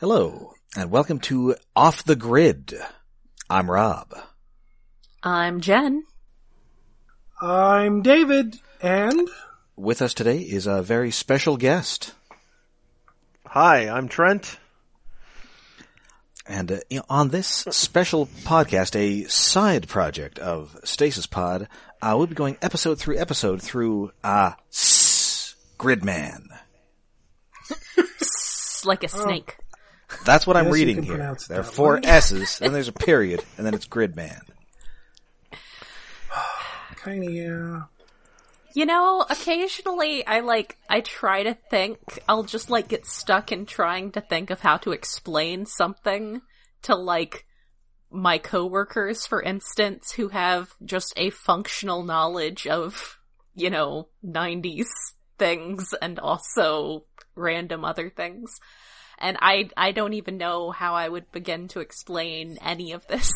Hello, and welcome to Off the Grid. I'm Rob. I'm Jen. I'm David, and... with us today is a very special guest. Hi, I'm Trent. And on this special podcast, a side project of Stasis Pod, we'll be going episode through Gridman. Like a snake. Oh, that's what I'm reading here. There are four S's, and there's a period, and then it's Gridman. Kinda, yeah. You know, occasionally I try to think, I'll just get stuck in trying to think of how to explain something to my coworkers, for instance, who have just a functional knowledge of, 90s things and also random other things. And I don't even know how I would begin to explain any of this.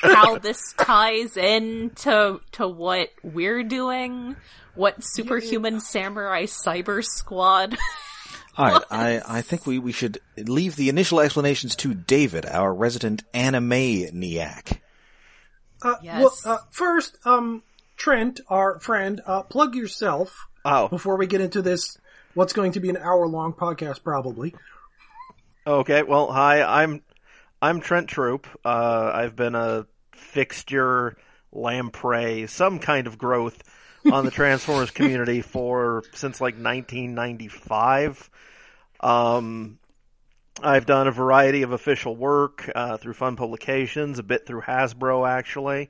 How this ties in to what we're doing, what Superhuman Samurai Cyber Squad. Alright, I think we should leave the initial explanations to David, our resident anime-niac. Yes. Well, first, Trent, our friend, plug yourself before we get into this. What's going to be an hour-long podcast, probably. Okay, well, hi, I'm Trent Troop. I've been a fixture, lamprey, some kind of growth on the Transformers community since 1995. I've done a variety of official work through Fun Publications, a bit through Hasbro, actually.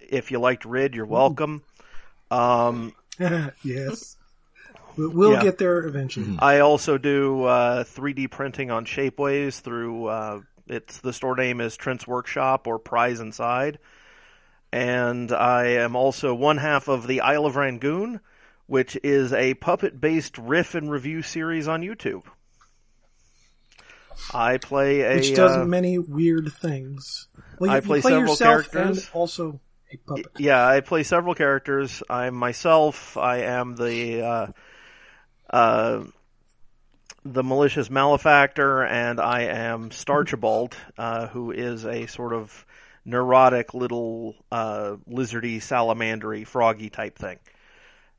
If you liked RID, you're welcome. Yes. We'll get there eventually. I also do 3D printing on Shapeways through the store name is Trent's Workshop or Prize Inside. And I am also one half of the Isle of Rangoon, which is a puppet-based riff and review series on YouTube. I play which does many weird things. Well, I play several characters. And also a puppet. Yeah, I play several characters. I'm myself. I am the malicious malefactor, and I am Starchibald, who is a sort of neurotic little lizardy, salamandery, froggy type thing.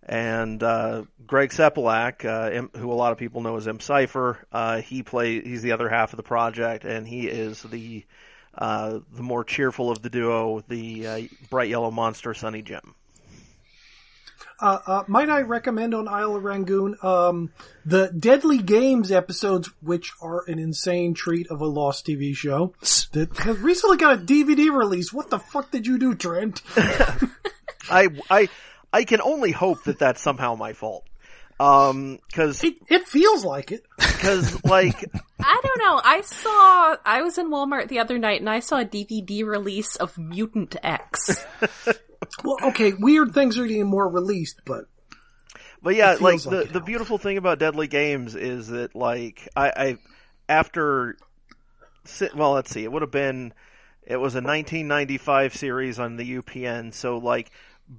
And Greg Seppelak, who a lot of people know as Imp Cypher, he's the other half of the project, and he is the more cheerful of the duo, the bright yellow monster, Sunny Jim. Might I recommend on Isle of Rangoon the Deadly Games episodes, which are an insane treat of a lost TV show that has recently got a DVD release. What the fuck did you do, Trent? I can only hope that that's somehow my fault. Cause it feels like it. Cause I don't know. I was in Walmart the other night and I saw a DVD release of Mutant X. Well, okay, weird things are getting more released, but yeah, the beautiful thing about Deadly Games is that it would have been, it was a 1995 series on the UPN, so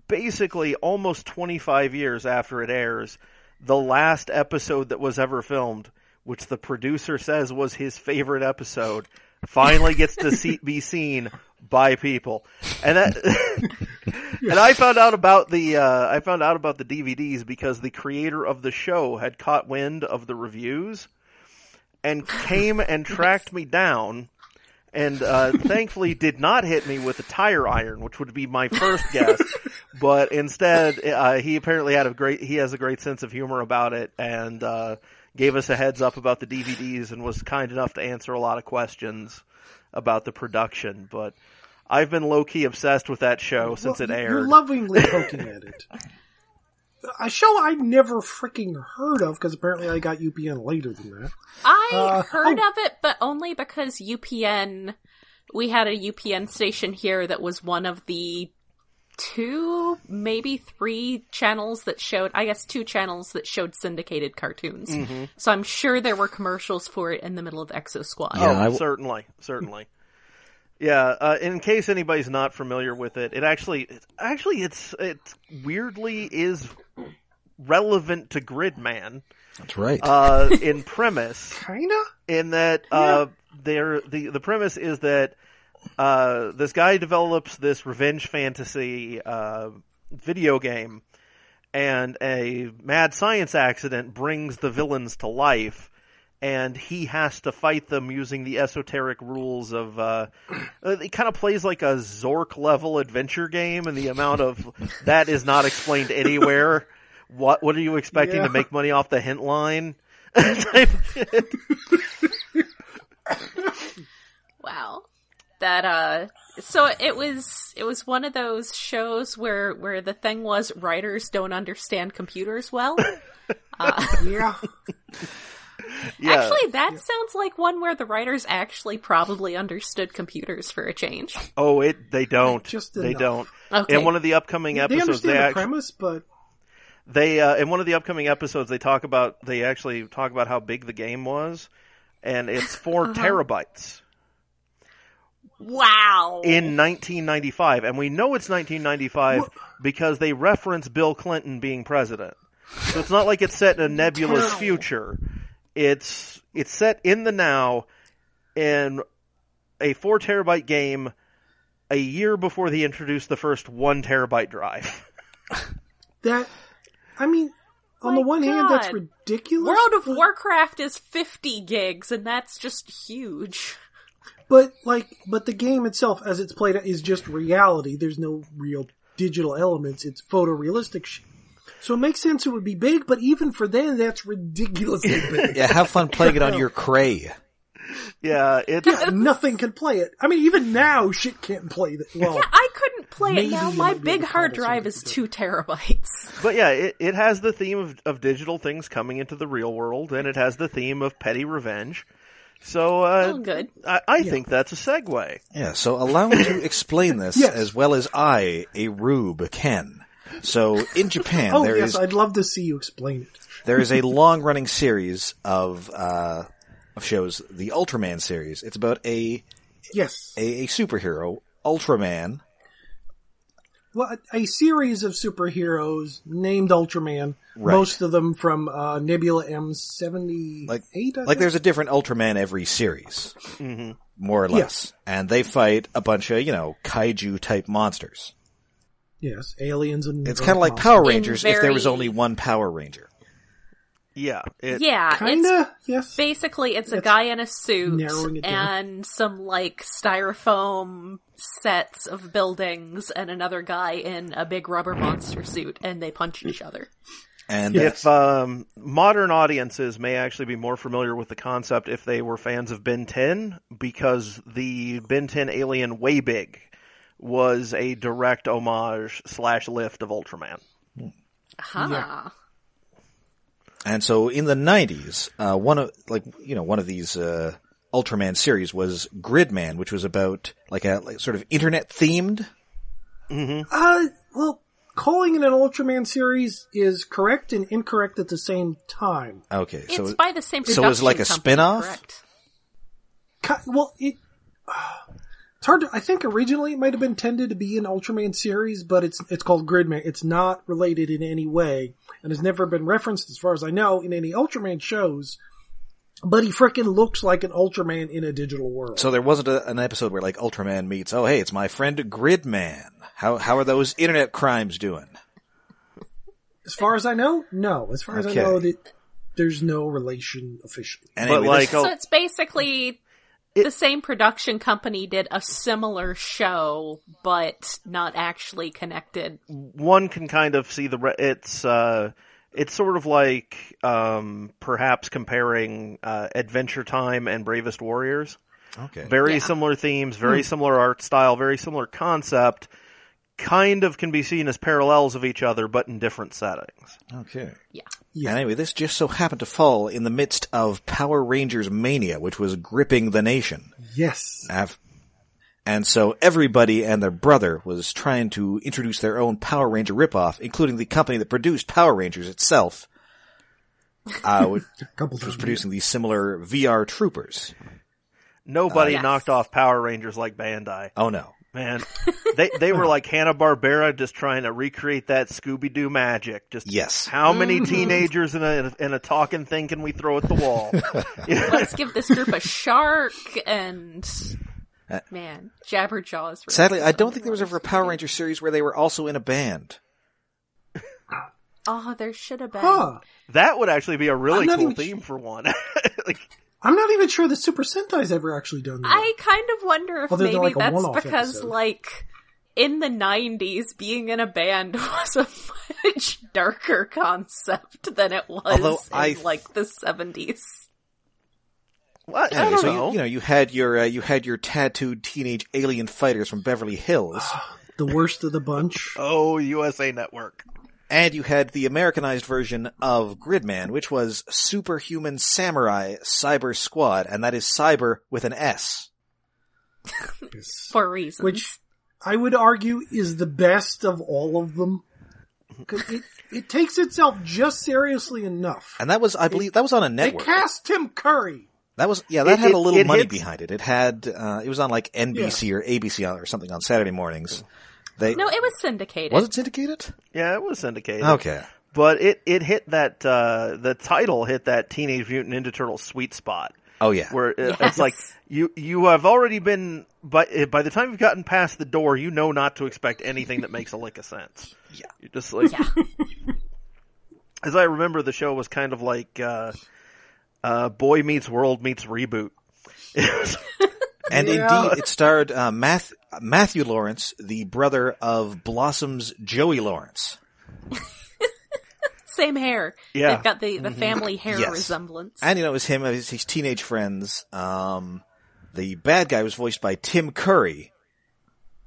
basically almost 25 years after it airs, the last episode that was ever filmed, which the producer says was his favorite episode, finally gets to be seen by people. And I found out about the DVDs because the creator of the show had caught wind of the reviews and came and tracked me down and thankfully did not hit me with a tire iron, which would be my first guess, but instead he apparently has a great sense of humor about it and gave us a heads up about the DVDs and was kind enough to answer a lot of questions about the production, but I've been low-key obsessed with that show since it aired. You're lovingly poking at it. A show I never freaking heard of, because apparently I got UPN later than that. I heard of it, but only because we had a UPN station here that was one of the two, maybe three channels that showed, I guess two channels that showed syndicated cartoons. Mm-hmm. So I'm sure there were commercials for it in the middle of Exo Squad. Yeah, certainly. Yeah, in case anybody's not familiar with it, it weirdly is relevant to Gridman. That's right. In premise. Kinda? In that, the premise is that, this guy develops this revenge fantasy, video game, and a mad science accident brings the villains to life, and he has to fight them using the esoteric rules of, it kind of plays like a Zork-level adventure game, and the amount of that is not explained anywhere. What are you expecting to make money off the hint line? Wow. So it was one of those shows where the thing was writers don't understand computers well. Actually, that sounds like one where the writers actually probably understood computers for a change. Oh, they don't. They don't. Okay. In one of the upcoming episodes, in one of the upcoming episodes, they actually talk about how big the game was, and it's 4 terabytes. Wow. In 1995. And we know it's 1995 because they reference Bill Clinton being president. So it's not like it's set in a nebulous future. It's set in the now in a 4 terabyte game a year before they introduced the first 1 terabyte drive. On the one hand, that's ridiculous. World of Warcraft is 50 gigs, and that's just huge. But the game itself, as it's played, is just reality. There's no real digital elements. It's photorealistic shit. So it makes sense it would be big, but even for them, that's ridiculously big. Yeah, have fun playing it on your Cray. Yeah, nothing can play it. I mean, even now, shit can't play that. Well, yeah, I couldn't play it now. My big hard drive is 2 terabytes. But yeah, it has the theme of digital things coming into the real world, and it has the theme of petty revenge. So, good. I think that's a segue. Yeah, so allow me to explain this as well as I, a rube, can. So, in Japan, I'd love to see you explain it. There is a long-running series of shows, the Ultraman series. It's about a superhero, Ultraman. Well, a series of superheroes named Ultraman. Right. Most of them from Nebula M78. There's a different Ultraman every series, mm-hmm. more or less, and they fight a bunch of kaiju type monsters. Yes, aliens and it's kind of like Power Rangers if there was only one Power Ranger. Yeah. Basically, it's a guy in a suit and some, styrofoam sets of buildings and another guy in a big rubber monster suit, and they punch each other. And if modern audiences may actually be more familiar with the concept if they were fans of Ben 10, because the Ben 10 alien Waybig was a direct homage / lift of Ultraman. Aha. Yeah. And so in the 90s, one of these Ultraman series was Gridman, which was about sort of internet themed. Mm-hmm. Well, calling it an Ultraman series is correct and incorrect at the same time. Okay, so it's by the same production company. So it was like a spinoff. Correct. It's hard to, I think originally it might have been intended to be an Ultraman series, but it's called Gridman. It's not related in any way and has never been referenced, as far as I know, in any Ultraman shows, but he frickin' looks like an Ultraman in a digital world. So there wasn't an episode where Ultraman meets, oh hey, it's my friend Gridman. How are those internet crimes doing? As far as I know, no. As far as I know, there's no relation officially. So it's basically... the same production company did a similar show, but not actually connected. One can kind of see it's sort of perhaps comparing Adventure Time and Bravest Warriors. Okay. Very similar themes, very similar art style, very similar concept. Kind of can be seen as parallels of each other, but in different settings. Okay. Yeah. And anyway, this just so happened to fall in the midst of Power Rangers Mania, which was gripping the nation. Yes. And so everybody and their brother was trying to introduce their own Power Ranger ripoff, including the company that produced Power Rangers itself, which was producing these similar VR troopers. Nobody knocked off Power Rangers like Bandai. Oh, no. man. They were like Hanna-Barbera just trying to recreate that Scooby-Doo magic. Just yes. How many teenagers in a talking thing can we throw at the wall? Let's give this group a shark and... Man, Jabberjaw is really sadly, I don't think there was ever a Power Ranger series where they were also in a band. Oh, there should have been. Huh. That would actually be a really cool theme for one. Like, I'm not even sure that Super Sentai's ever actually done that. I kind of wonder if maybe like that's because, episode. Like, in the 90s, being in a band was a much darker concept than it was in the 70s. What? I don't know. You had your tattooed teenage alien fighters from Beverly Hills. The worst of the bunch. Oh, USA Network. And you had the Americanized version of Gridman, which was Superhuman Samurai Cyber Squad, and that is cyber with an S. For reasons. Which I would argue is the best of all of them. Because it takes itself just seriously enough. And that was, I believe, that was on a network. They cast Tim Curry. That was, yeah, that had a little money behind it. It had, it was on like NBC or ABC or something on Saturday mornings. No, it was syndicated. Was it syndicated? Yeah, it was syndicated. Okay. But it hit that, the title hit that Teenage Mutant Ninja Turtles sweet spot. Oh yeah. Where it's like, you have already been, by the time you've gotten past the door, you know not to expect anything that makes a lick of sense. Yeah. You're just like, as I remember, the show was kind of like, Boy Meets World meets Reboot. And indeed, it starred Matthew Lawrence, the brother of Blossom's Joey Lawrence. Same hair. Yeah. They've got the family hair resemblance. And, it was him and his teenage friends. The bad guy was voiced by Tim Curry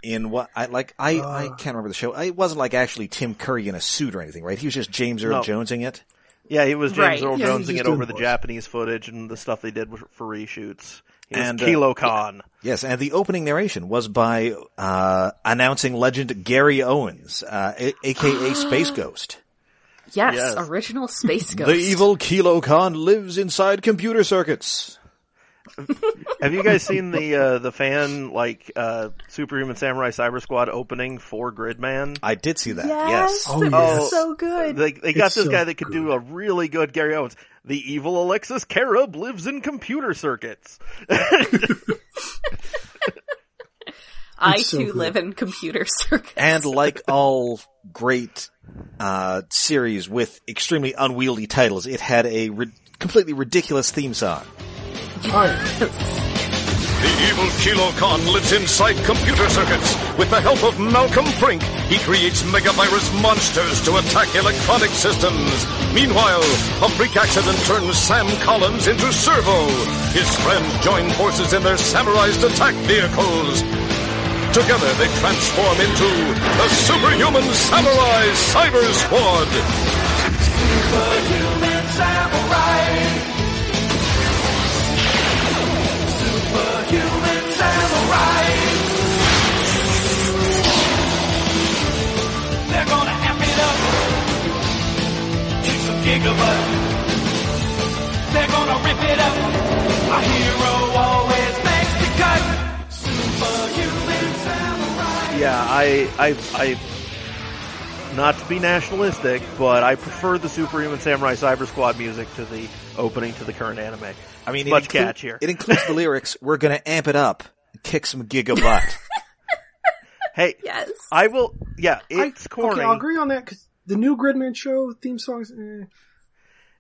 in what I can't remember the show. It wasn't like actually Tim Curry in a suit or anything, right? He was just James Earl Jonesing it. Yeah, he was James Earl Jonesing it over the Japanese footage and the stuff they did for reshoots. And Kilo Khan. Yes, and the opening narration was by announcing legend Gary Owens, a.k.a. Space Ghost. Yes, original Space Ghost. The evil Kilo Khan lives inside computer circuits. Have you guys seen the fan, Superhuman Samurai Cyber Squad opening for Gridman? I did see that, yes. Oh, it was so good. They got this guy that could do a really good Gary Owens. The evil Alexis Kerib lives in computer circuits. I live in computer circuits. And like all great series with extremely unwieldy titles, it had a completely ridiculous theme song. The evil Kilo Khan lives inside computer circuits. With the help of Malcolm Brink, he creates megavirus monsters to attack electronic systems. Meanwhile, a freak accident turns Sam Collins into Servo. His friends join forces in their samurais attack vehicles. Together they transform into the Superhuman Samurai Cyber Squad. Superhuman Samurai. Human Samurai. They're gonna amp it up. Keep some gigabyte. They're gonna rip it up. Our hero always makes the cut. Superhuman Samurai. Yeah, I not to be nationalistic, but I prefer the Superhuman Samurai Cyber Squad music to the opening to the current anime. I mean, it includes the lyrics, we're going to amp it up, kick some gigabutt. Hey, yes. I will, yeah, it's corny. Okay, I'll agree on that, because the new Gridman show theme songs,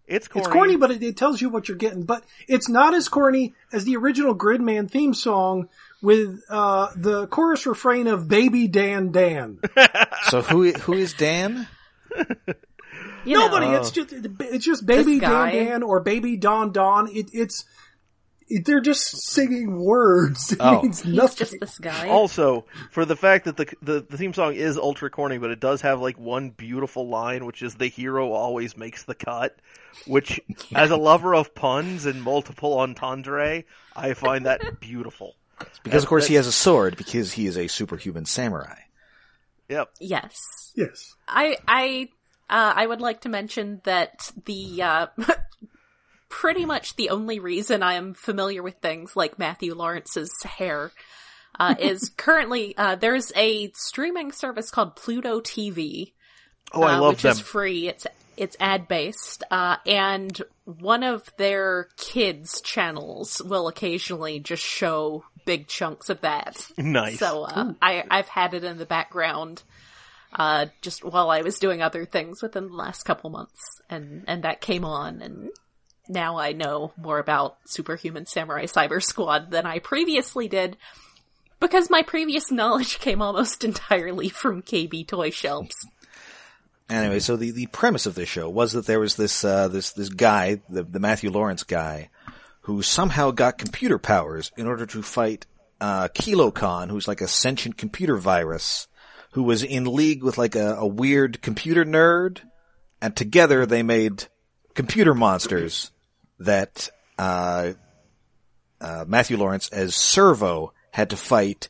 It's corny. It's corny, but it tells you what you're getting. But it's not as corny as the original Gridman theme song with the chorus refrain of Baby Dan Dan. So who is Dan? Nobody. It's just Baby Dan Dan or Baby Don Don. They're just singing words. It means nothing. He's just this guy. Also, for the fact that the theme song is ultra corny, but it does have like one beautiful line, which is the hero always makes the cut. Which, as a lover of puns and multiple entendre, I find that beautiful. Because of course he has a sword because he is a superhuman samurai. Yep. Yes. Yes. I would like to mention that the pretty much the only reason I am familiar with things like Matthew Lawrence's hair is currently, there's a streaming service called Pluto TV. Oh, I love them. Which is free. It's ad-based, and one of their kids' channels will occasionally just show big chunks of that. Nice. So, I've had it in the background, just while I was doing other things within the last couple months, and that came on, and now I know more about Superhuman Samurai Cyber Squad than I previously did, because my previous knowledge came almost entirely from KB toy shelves. Anyway, so the premise of this show was that there was this guy, the Matthew Lawrence guy, who somehow got computer powers in order to fight Kilo Khan, who's like a sentient computer virus, who was in league with like a weird computer nerd, and together they made computer monsters that Matthew Lawrence as Servo had to fight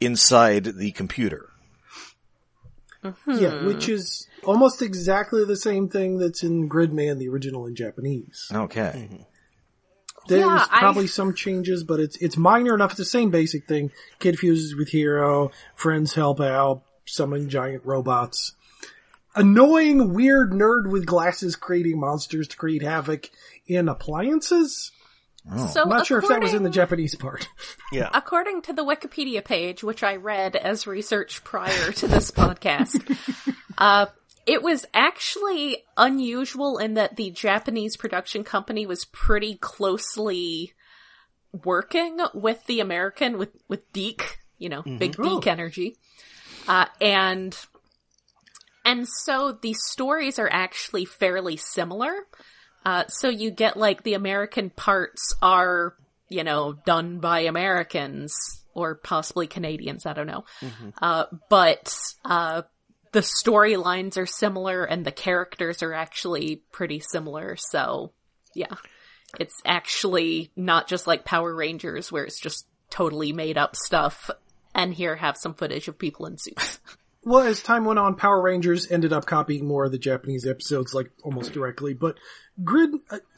inside the computer. Mm-hmm. Yeah, which is almost exactly the same thing that's in Gridman, the original in Japanese. Okay. Mm-hmm. There's probably some changes, but it's minor enough. It's the same basic thing. Kid fuses with hero, friends help out, summon giant robots. Annoying, weird nerd with glasses creating monsters to create havoc in appliances? Oh. So I'm not sure if that was in the Japanese part. Yeah. According to the Wikipedia page, which I read as research prior to this podcast, it was actually unusual in that the Japanese production company was pretty closely working with the American, with Deke, you know, mm-hmm. Big Deke energy. And so the stories are actually fairly similar. So you get, like, the American parts are, you know, done by Americans, or possibly Canadians, I don't know. Mm-hmm. But the storylines are similar, and the characters are actually pretty similar, so, yeah. It's actually not just like Power Rangers, where it's just totally made-up stuff, and here have some footage of people in suits. Well, as time went on, Power Rangers ended up copying more of the Japanese episodes, like, almost directly. But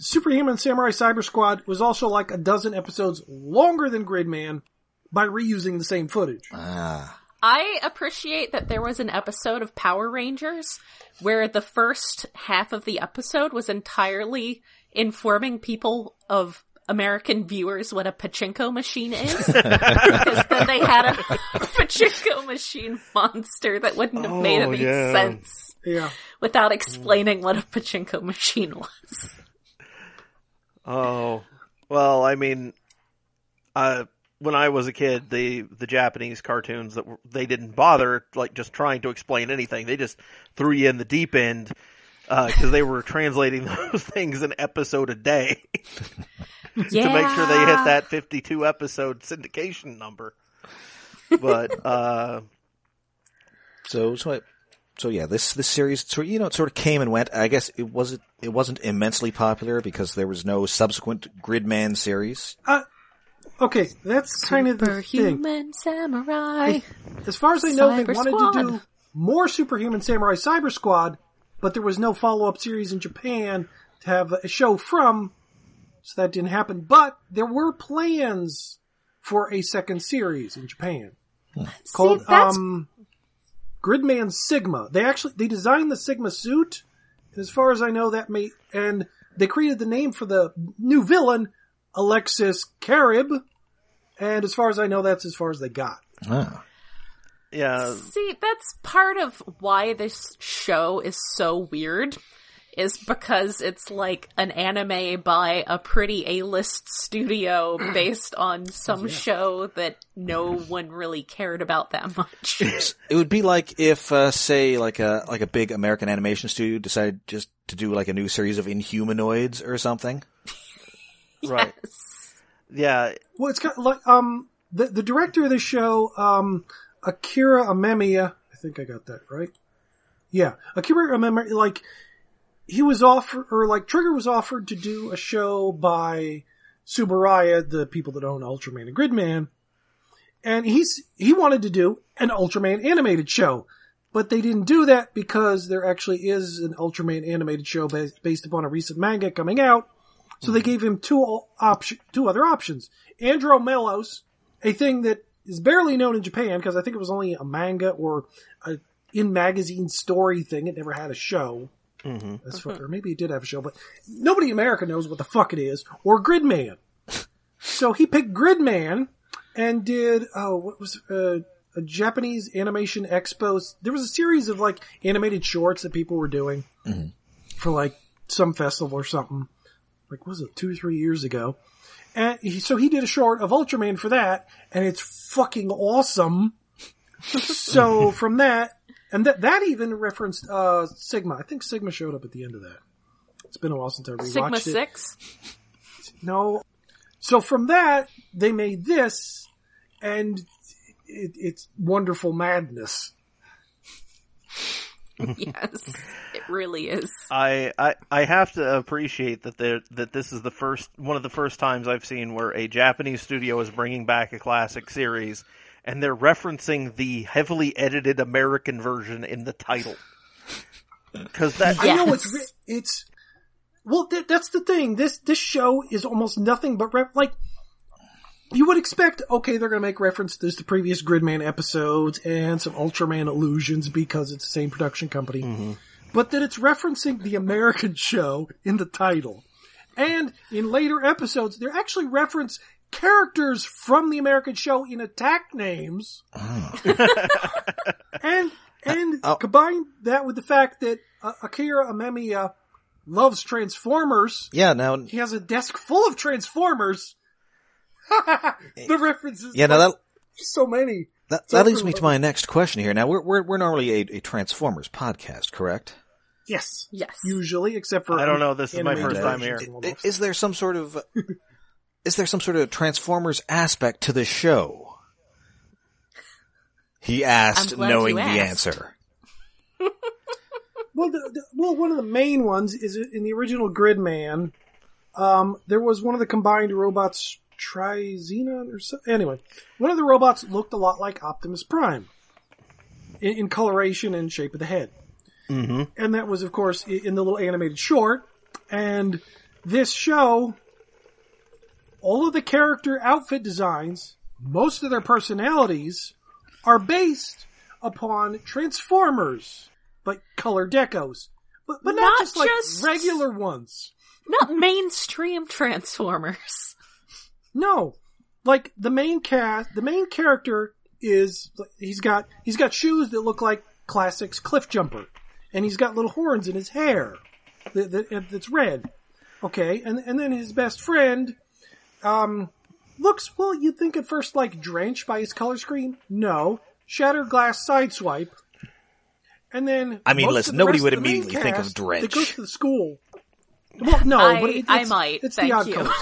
Superhuman Samurai Cyber Squad was also like a dozen episodes longer than Gridman by reusing the same footage. I appreciate that there was an episode of Power Rangers where the first half of the episode was entirely informing people of American viewers what a pachinko machine is, because then they had a pachinko machine monster that wouldn't have made any sense without explaining what a pachinko machine was. Oh, well, I mean, when I was a kid, the Japanese cartoons they didn't bother like just trying to explain anything. They just threw you in the deep end because they were translating those things an episode a day. To make sure they hit that 52 episode syndication number. But this series, so, you know, it sort of came and went. I guess it wasn't immensely popular because there was no subsequent Gridman series. Okay, that's kind of the thing. Superhuman Samurai. As far as I know, they wanted to do more Superhuman Samurai Cyber Squad, but there was no follow-up series in Japan to have a show from. So that didn't happen, but there were plans for a second series in Japan called Gridman Sigma. They designed the Sigma suit, and as far as I know, and they created the name for the new villain, Alexis Kerib, and as far as I know, that's as far as they got. Oh. Yeah. See, that's part of why this show is so weird. Is because it's like an anime by a pretty A-list studio based on some show that no one really cared about that much. It would be like if, say, like a big American animation studio decided just to do like a new series of Inhumanoids or something. Yes. Right. Yeah. Well, it's kind of like the director of the show, Akira Amemiya. I think I got that right. Yeah, Akira Amemiya, like. He was offered, or like Trigger was offered to do a show by Tsuburaya, the people that own Ultraman and Gridman. And he wanted to do an Ultraman animated show. But they didn't do that because there actually is an Ultraman animated show based upon a recent manga coming out. So they gave him two other options. Andromelos, a thing that is barely known in Japan because I think it was only a manga or a in-magazine story thing. It never had a show. Mm-hmm. As far, or maybe it did have a show, but nobody in America knows what the fuck it is, or Gridman. So he picked Gridman and did, a Japanese animation expo. There was a series of like animated shorts that people were doing mm-hmm. for like some festival or something. Like, was it 2 or 3 years ago? And so he did a short of Ultraman for that, and it's fucking awesome. So from that, and that even referenced Sigma. I think Sigma showed up at the end of that. It's been a while since I rewatched Sigma it. Sigma 6? No. So from that, they made this, and it's wonderful madness. Yes, it really is. I have to appreciate that this is one of the first times I've seen where a Japanese studio is bringing back a classic series, and they're referencing the heavily edited American version in the title. Because that, yes. I know it's well, that's the thing. This show is almost nothing but like. You would expect, okay, they're going to make reference to the previous Gridman episodes and some Ultraman allusions because it's the same production company. Mm-hmm. But that it's referencing the American show in the title. And in later episodes, they actually reference characters from the American show in attack names. Oh. and combine that with the fact that Akira Amemiya loves Transformers. Yeah, now... He has a desk full of Transformers. The references. Yeah, now that so many. That leads me to my next question here. Now we're normally a Transformers podcast, correct? Yes. Yes. Usually, except for I don't know. This is my first time here. Is there some sort of Transformers aspect to the show? He asked, knowing the answer. Well, one of the main ones is in the original Gridman. There was one of the combined robots. Trizenon or something. Anyway, one of the robots looked a lot like Optimus Prime in coloration and shape of the head. Mm-hmm. And that was, of course, in the little animated short. And this show, all of the character outfit designs, most of their personalities, are based upon Transformers, but color decos. But not just like regular ones. Not mainstream Transformers. No, like the main character is, he's got shoes that look like classics cliff jumper, and he's got little horns in his hair that's red. Okay. And then his best friend, looks, well, you'd think at first like drenched by his color scheme. No, Shattered Glass Sideswipe. And then, I mean, listen, nobody would immediately think of Drench. That goes to the school. Well, no, it's the odd coast.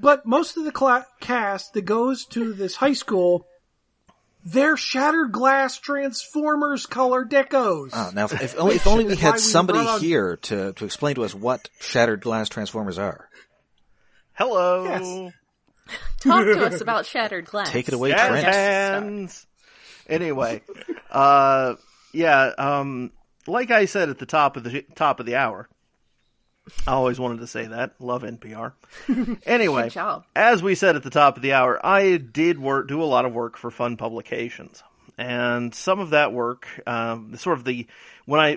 But most of the cast that goes to this high school, they're Shattered Glass Transformers color decos. Oh, now, if only we had somebody here to explain to us what Shattered Glass Transformers are. Hello. Yes. Talk to us about Shattered Glass. Take it away, Trent. Anyway, like I said at the top of the hour. I always wanted to say that. Love NPR. Anyway, as we said at the top of the hour, I did do a lot of work for Fun Publications. And some of that work, when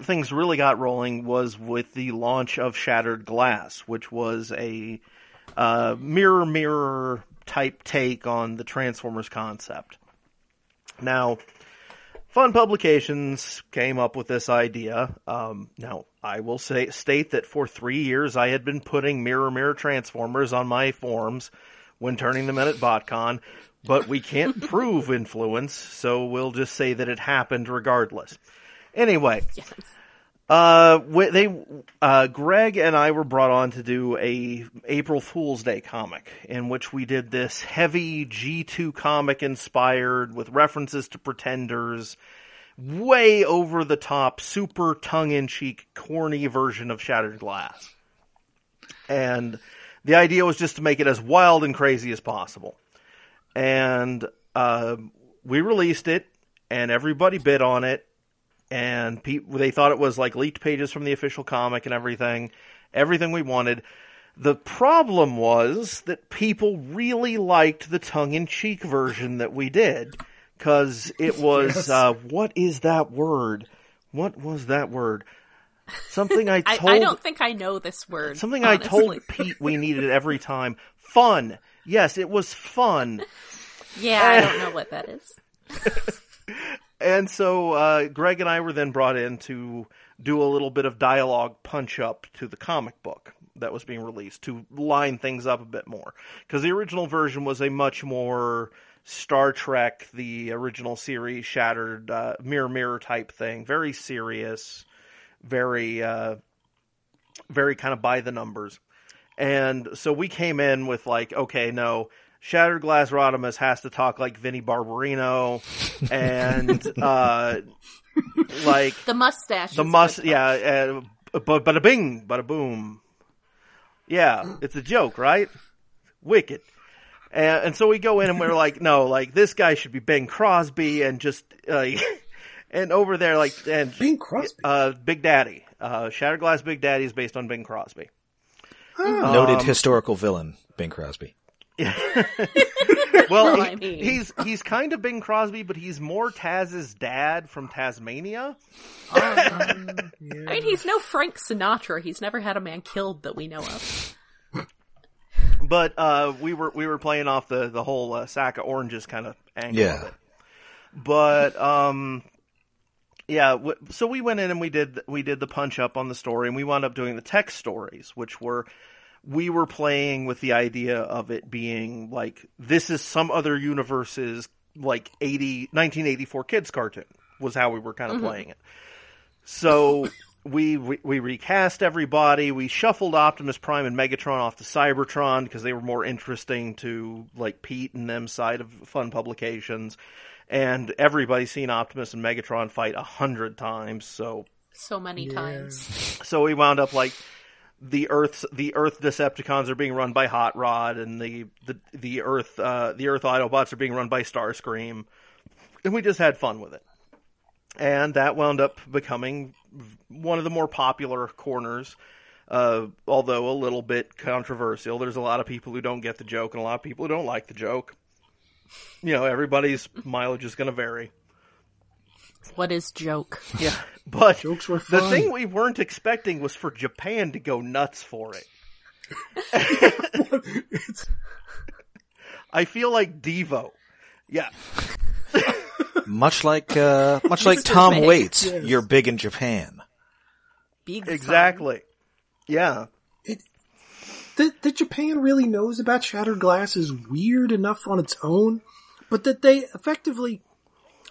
things really got rolling was with the launch of Shattered Glass, which was a mirror type take on the Transformers concept. Now, Fun Publications came up with this idea. Now, I will state that for 3 years I had been putting Mirror Mirror Transformers on my forums when turning them in at BotCon, but we can't prove influence, so we'll just say that it happened regardless. Anyway, yes. Greg and I were brought on to do a April Fool's Day comic in which we did this heavy G2 comic inspired with references to Pretenders. Way over the top, super tongue-in-cheek, corny version of Shattered Glass. And the idea was just to make it as wild and crazy as possible. And we released it, and everybody bid on it, and they thought it was like leaked pages from the official comic and everything we wanted. The problem was that people really liked the tongue-in-cheek version that we did, because it was, yes. What is that word? What was that word? Something I told... I don't think I know this word. Something honestly. I told Pete we needed every time. Fun. Yes, it was fun. Yeah, I don't know what that is. And so Greg and I were then brought in to do a little bit of dialogue punch-up to the comic book that was being released to line things up a bit more. Because the original version was a much more Star Trek, the original series, Shattered, Mirror Mirror type thing. Very serious, very, very kind of by the numbers. And so we came in with like, okay, no, Shattered Glass Rodimus has to talk like Vinnie Barbarino and, like... The mustache. The mustache, yeah. Bada bing, bada boom. Yeah, it's a joke, right? Wicked. And so we go in and we're like, no, like, this guy should be Bing Crosby and just, and over there, like... and Bing Crosby? Big Daddy. Shattered Glass Big Daddy is based on Bing Crosby. Huh. Noted historical villain, Bing Crosby. Well, I mean, he's kind of Bing Crosby, but he's more Taz's dad from Tasmania. Yeah. I mean, he's no Frank Sinatra. He's never had a man killed that we know of. But we were playing off the whole sack of oranges kind of angle of it. But so we went in and we did the punch up on the story, and we wound up doing the text stories, which were. We were playing with the idea of it being like, this is some other universe's like 1984 kids cartoon was how we were kind of playing it. So we recast everybody. We shuffled Optimus Prime and Megatron off to Cybertron because they were more interesting to like Pete and them side of Fun Publications. And everybody's seen Optimus and Megatron fight 100 times. So many times. So we wound up like, the Earth Decepticons are being run by Hot Rod, and the Earth Autobots are being run by Starscream, and we just had fun with it, and that wound up becoming one of the more popular corners, although a little bit controversial. There's a lot of people who don't get the joke, and a lot of people who don't like the joke. You know, everybody's mileage is going to vary. What is joke? Yeah, but jokes were fun. The thing we weren't expecting was for Japan to go nuts for it. I feel like Devo. Yeah. Much like Tom Waits, yes. You're big in Japan. Big exactly. Fun. Yeah. That Japan really knows about Shattered Glass is weird enough on its own, but that they effectively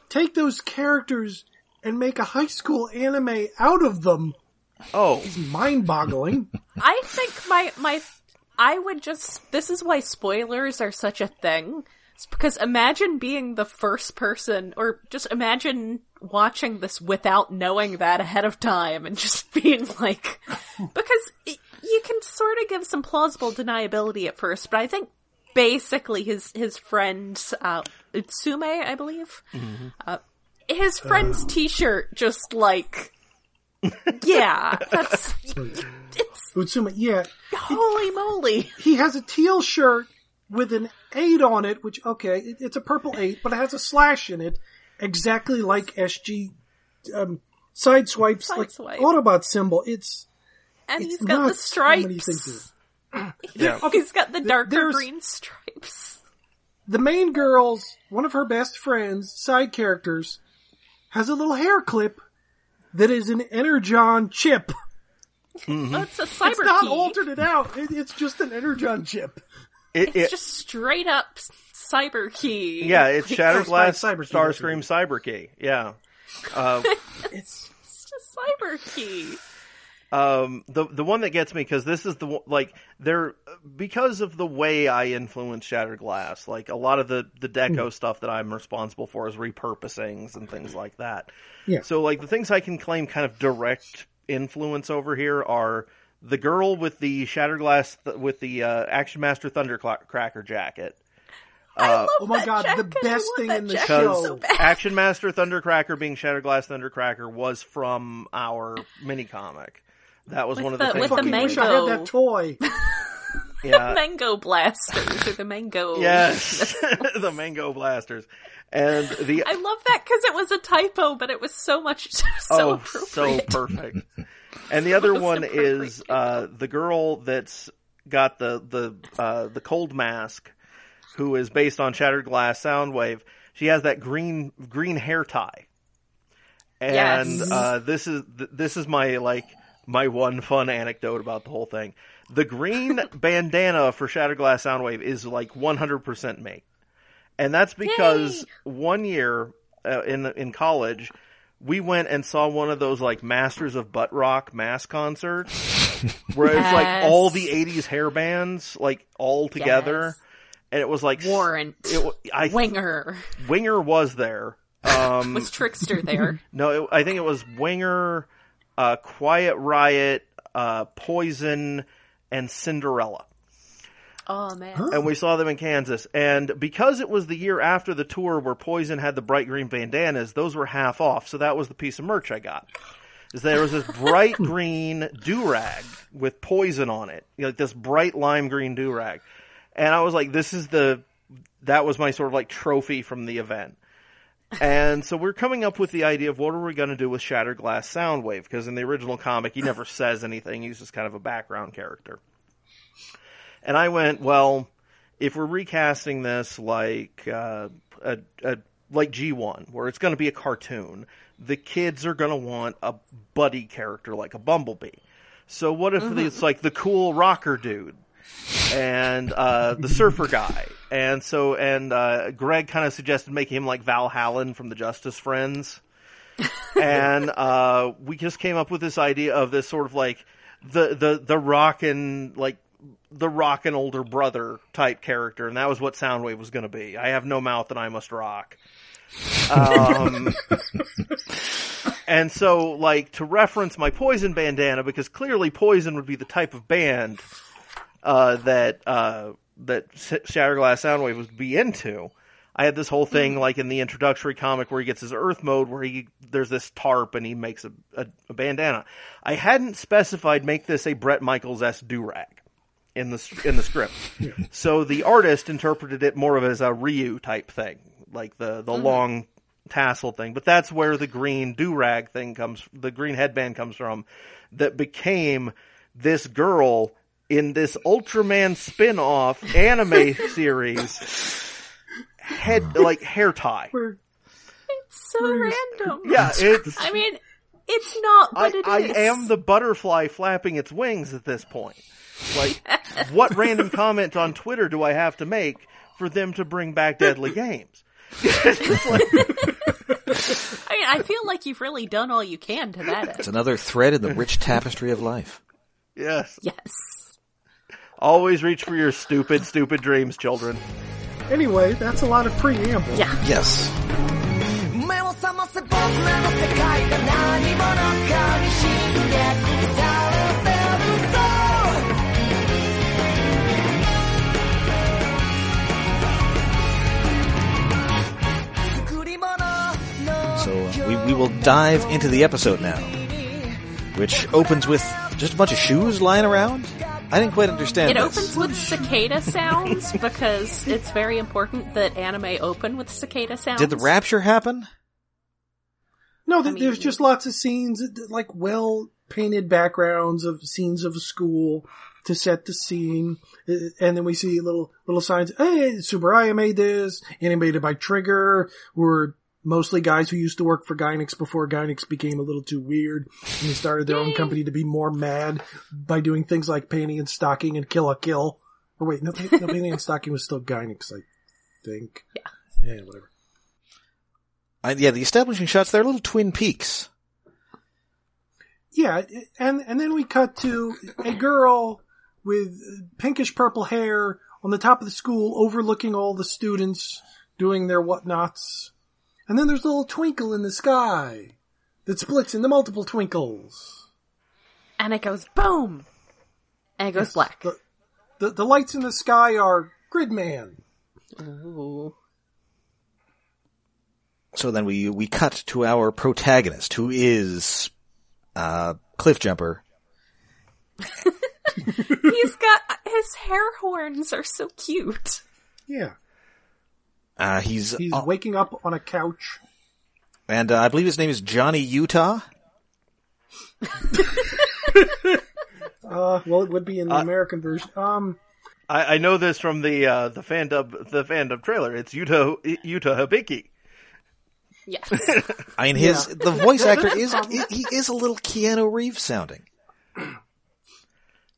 take those characters and make a high school anime out of them. Oh. It's mind-boggling. I think this is why spoilers are such a thing. It's because imagine being the first person, or just imagine watching this without knowing that ahead of time and just being like, because you can sort of give some plausible deniability at first, but I think basically, his friend, Utsume, I believe, his friend's t-shirt just like, yeah, that's, it's Utsume, yeah. Holy moly. He has a teal shirt with an 8 on it, which, okay, it's a purple 8, but it has a slash in it, exactly like SG, Sideswipe's like Autobot symbol. And he's got the stripes. Yeah. Okay. He's got the darker green stripes. The main girl's, one of her best friends, side characters, has a little hair clip that is an Energon chip. It's a cyber. It's not key. Altered it out. It's just an Energon chip. It's just straight up cyber key. Yeah, it's Shattered Glass, Starscream, cyber key. Yeah, it's just cyber key. The one that gets me, because this is the, like, they're, because of the way I influence Shattered Glass, like, a lot of the deco stuff that I'm responsible for is repurposings and things like that. Yeah. So, like, the things I can claim kind of direct influence over here are the girl with the Shattered Glass, with the Action Master Thundercracker jacket. I love oh my god, jacket. The best thing in the show. So Action Master Thundercracker being Shattered Glass Thundercracker was from our mini comic. That was one of the things. I wish I had that toy. Yeah. Mango blasters, or the mango. Yes, the mango blasters, and the. I love that because it was a typo, but it was so much so appropriate. So perfect. And the other one is the girl that's got the cold mask, who is based on Shattered Glass Soundwave. She has that green hair tie, and yes. This is my my one fun anecdote about the whole thing. The green bandana for Shattered Glass Soundwave is 100% made, and that's because one year in college we went and saw one of those Masters of Butt Rock mass concerts where it's all the 80s hair bands all together, and it was Warrant, Winger. Winger was there. Was Trickster there? No, I think it was Winger, Quiet Riot, Poison, and Cinderella. Oh, man. And we saw them in Kansas. And because it was the year after the tour where Poison had the bright green bandanas, those were half off. So that was the piece of merch I got. There was this bright green do-rag with Poison on it. This bright lime green do-rag. And I was that was my sort of trophy from the event. And so we're coming up with the idea of what are we going to do with Shattered Glass Soundwave? Because in the original comic, he never says anything. He's just kind of a background character. And I went, well, if we're recasting this like G1, where it's going to be a cartoon, the kids are going to want a buddy character like a Bumblebee. So what if it's the cool rocker dude and the surfer guy? And so, Greg kind of suggested making him like Val Hallen from the Justice Friends. And, we just came up with this idea of this sort of the rockin' older brother type character. And that was what Soundwave was going to be. I have no mouth and I must rock. And so to reference my Poison bandana, because clearly Poison would be the type of band, that Shattered Glass Soundwave would be into. I had this whole thing in the introductory comic where he gets his Earth mode, where there's this tarp and he makes a bandana. I hadn't specified make this a Bret Michaels-esque do-rag in the script. Yeah. So the artist interpreted it more of as a Ryu type thing, the long tassel thing. But that's where the green do-rag thing comes, the green headband comes from, that became this girl in this Ultraman spin-off anime series, hair tie. It's so random. Yeah, it's not, but it is. I am the butterfly flapping its wings at this point. What random comment on Twitter do I have to make for them to bring back Deadly Games? I feel you've really done all you can to that end. It's another thread in the rich tapestry of life. Yes. Yes. Always reach for your stupid, stupid dreams, children. Anyway, that's a lot of preamble. Yeah. Yes. So we will dive into the episode now, which opens with just a bunch of shoes lying around. I didn't quite understand this. It opens with cicada sounds because it's very important that anime open with cicada sounds. Did the rapture happen? No, there's just lots of scenes, well-painted backgrounds of scenes of a school to set the scene. And then we see little signs. Hey, Tsuburaya made this, animated by Trigger. We're mostly guys who used to work for Gainax before Gainax became a little too weird, and they started their own company to be more mad by doing things like Panty and Stocking and Kilo Khan. Or wait, no, Panty and Stocking was still Gainax, I think. Yeah. Yeah, whatever. The establishing shots, they're little Twin Peaks. Yeah, and then we cut to a girl with pinkish purple hair on the top of the school overlooking all the students doing their whatnots. And then there's a little twinkle in the sky that splits into multiple twinkles. And it goes boom! And it goes black. The lights in the sky are Gridman. Ooh. So then we cut to our protagonist, who is Cliffjumper. He's got, his hair horns are so cute. Yeah. He's waking up on a couch. And I believe his name is Johnny Utah. Well, it would be in the American version. I know this from the fandub trailer. It's Yuta Hibiki. Yes. I mean, the voice actor is a little Keanu Reeves sounding.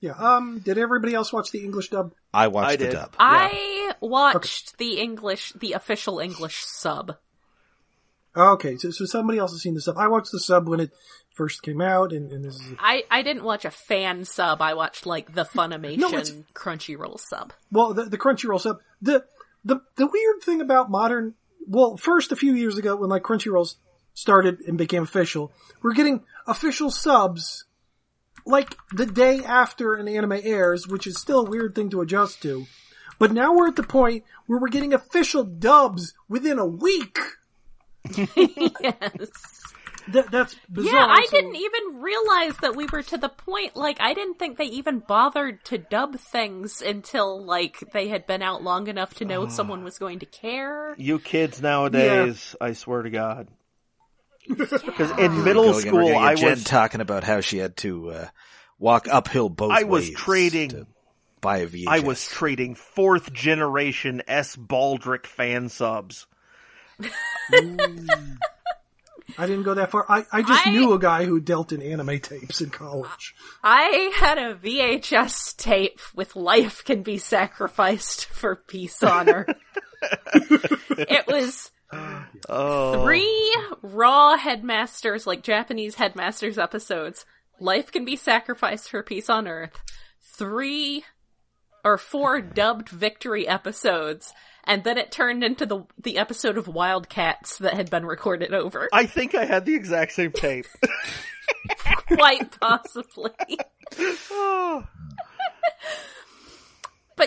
Yeah. Did everybody else watch the English dub? I watched the dub. Yeah. I watched the official English sub. Okay, so somebody else has seen the sub. I watched the sub when it first came out, and this is... I didn't watch a fan sub. I watched, like, the Funimation Crunchyroll sub. Well, the Crunchyroll sub. The weird thing about modern... Well, first, a few years ago, when, like, Crunchyroll started and became official, we're getting official subs, like, the day after an anime airs, which is still a weird thing to adjust to. But now we're at the point where we're getting official dubs within a week! Yes. That's bizarre. Yeah, I didn't even realize that we were to the point, like, I didn't think they even bothered to dub things until, like, they had been out long enough to know someone was going to care. You kids nowadays, I swear to God. Because in middle school, Jen was talking about how she had to walk uphill both ways. I was trading... to buy a VHS. I was trading 4th generation S. Baldrick fan subs. I didn't go that far. I just knew a guy who dealt in anime tapes in college. I had a VHS tape with "Life Can Be Sacrificed for Peace on Earth." It was 3 raw Headmasters, like Japanese Headmasters episodes. "Life Can Be Sacrificed for Peace on Earth." 3 or 4 dubbed Victory episodes. And then it turned into the episode of Wildcats that had been recorded over. I think I had the exact same tape. Quite possibly. But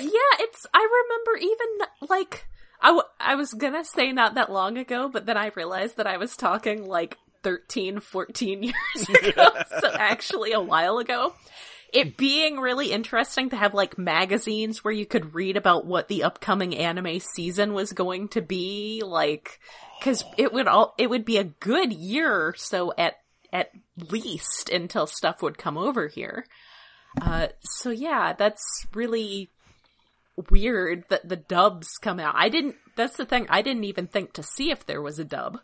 yeah, I remember even, like, I was gonna say not that long ago, but then I realized that I was talking like 13, 14 years ago, so actually a while ago. It being really interesting to have, like, magazines where you could read about what the upcoming anime season was going to be, like, cause it would be a good year or so at least until stuff would come over here. So yeah, that's really weird that the dubs come out. That's the thing, I didn't even think to see if there was a dub.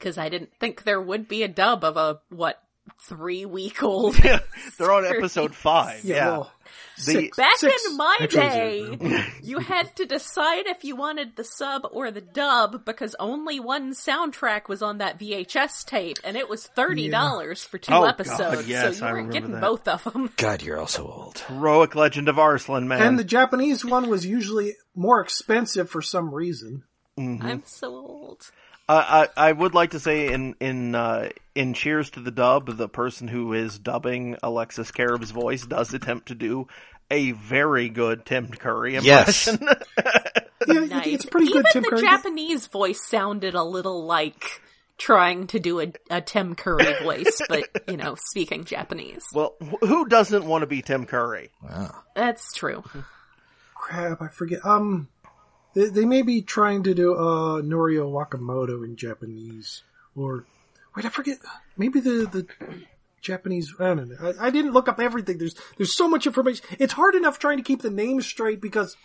Cause I didn't think there would be a dub of a, 3-week-old. Yeah, they're on episode 5. Yeah. Well, back in my day, you had to decide if you wanted the sub or the dub because only one soundtrack was on that VHS tape, and it was $30 for 2 episodes. God, yes, so you were getting both of them. God, you're also old. Heroic Legend of Arslan, man. And the Japanese one was usually more expensive for some reason. Mm-hmm. I'm so old. I would like to say in cheers to the dub, the person who is dubbing Alexis Kerib's voice does attempt to do a very good Tim Curry impression. Yes. Yeah, nice. It's pretty good Tim Curry. Even the Japanese voice sounded a little like trying to do a Tim Curry voice, but, you know, speaking Japanese. Well, who doesn't want to be Tim Curry? Wow. That's true. Crap, I forget. They may be trying to do Norio Wakamoto in Japanese, or wait, I forget. Maybe the Japanese. I don't know. I didn't look up everything. There's so much information. It's hard enough trying to keep the names straight because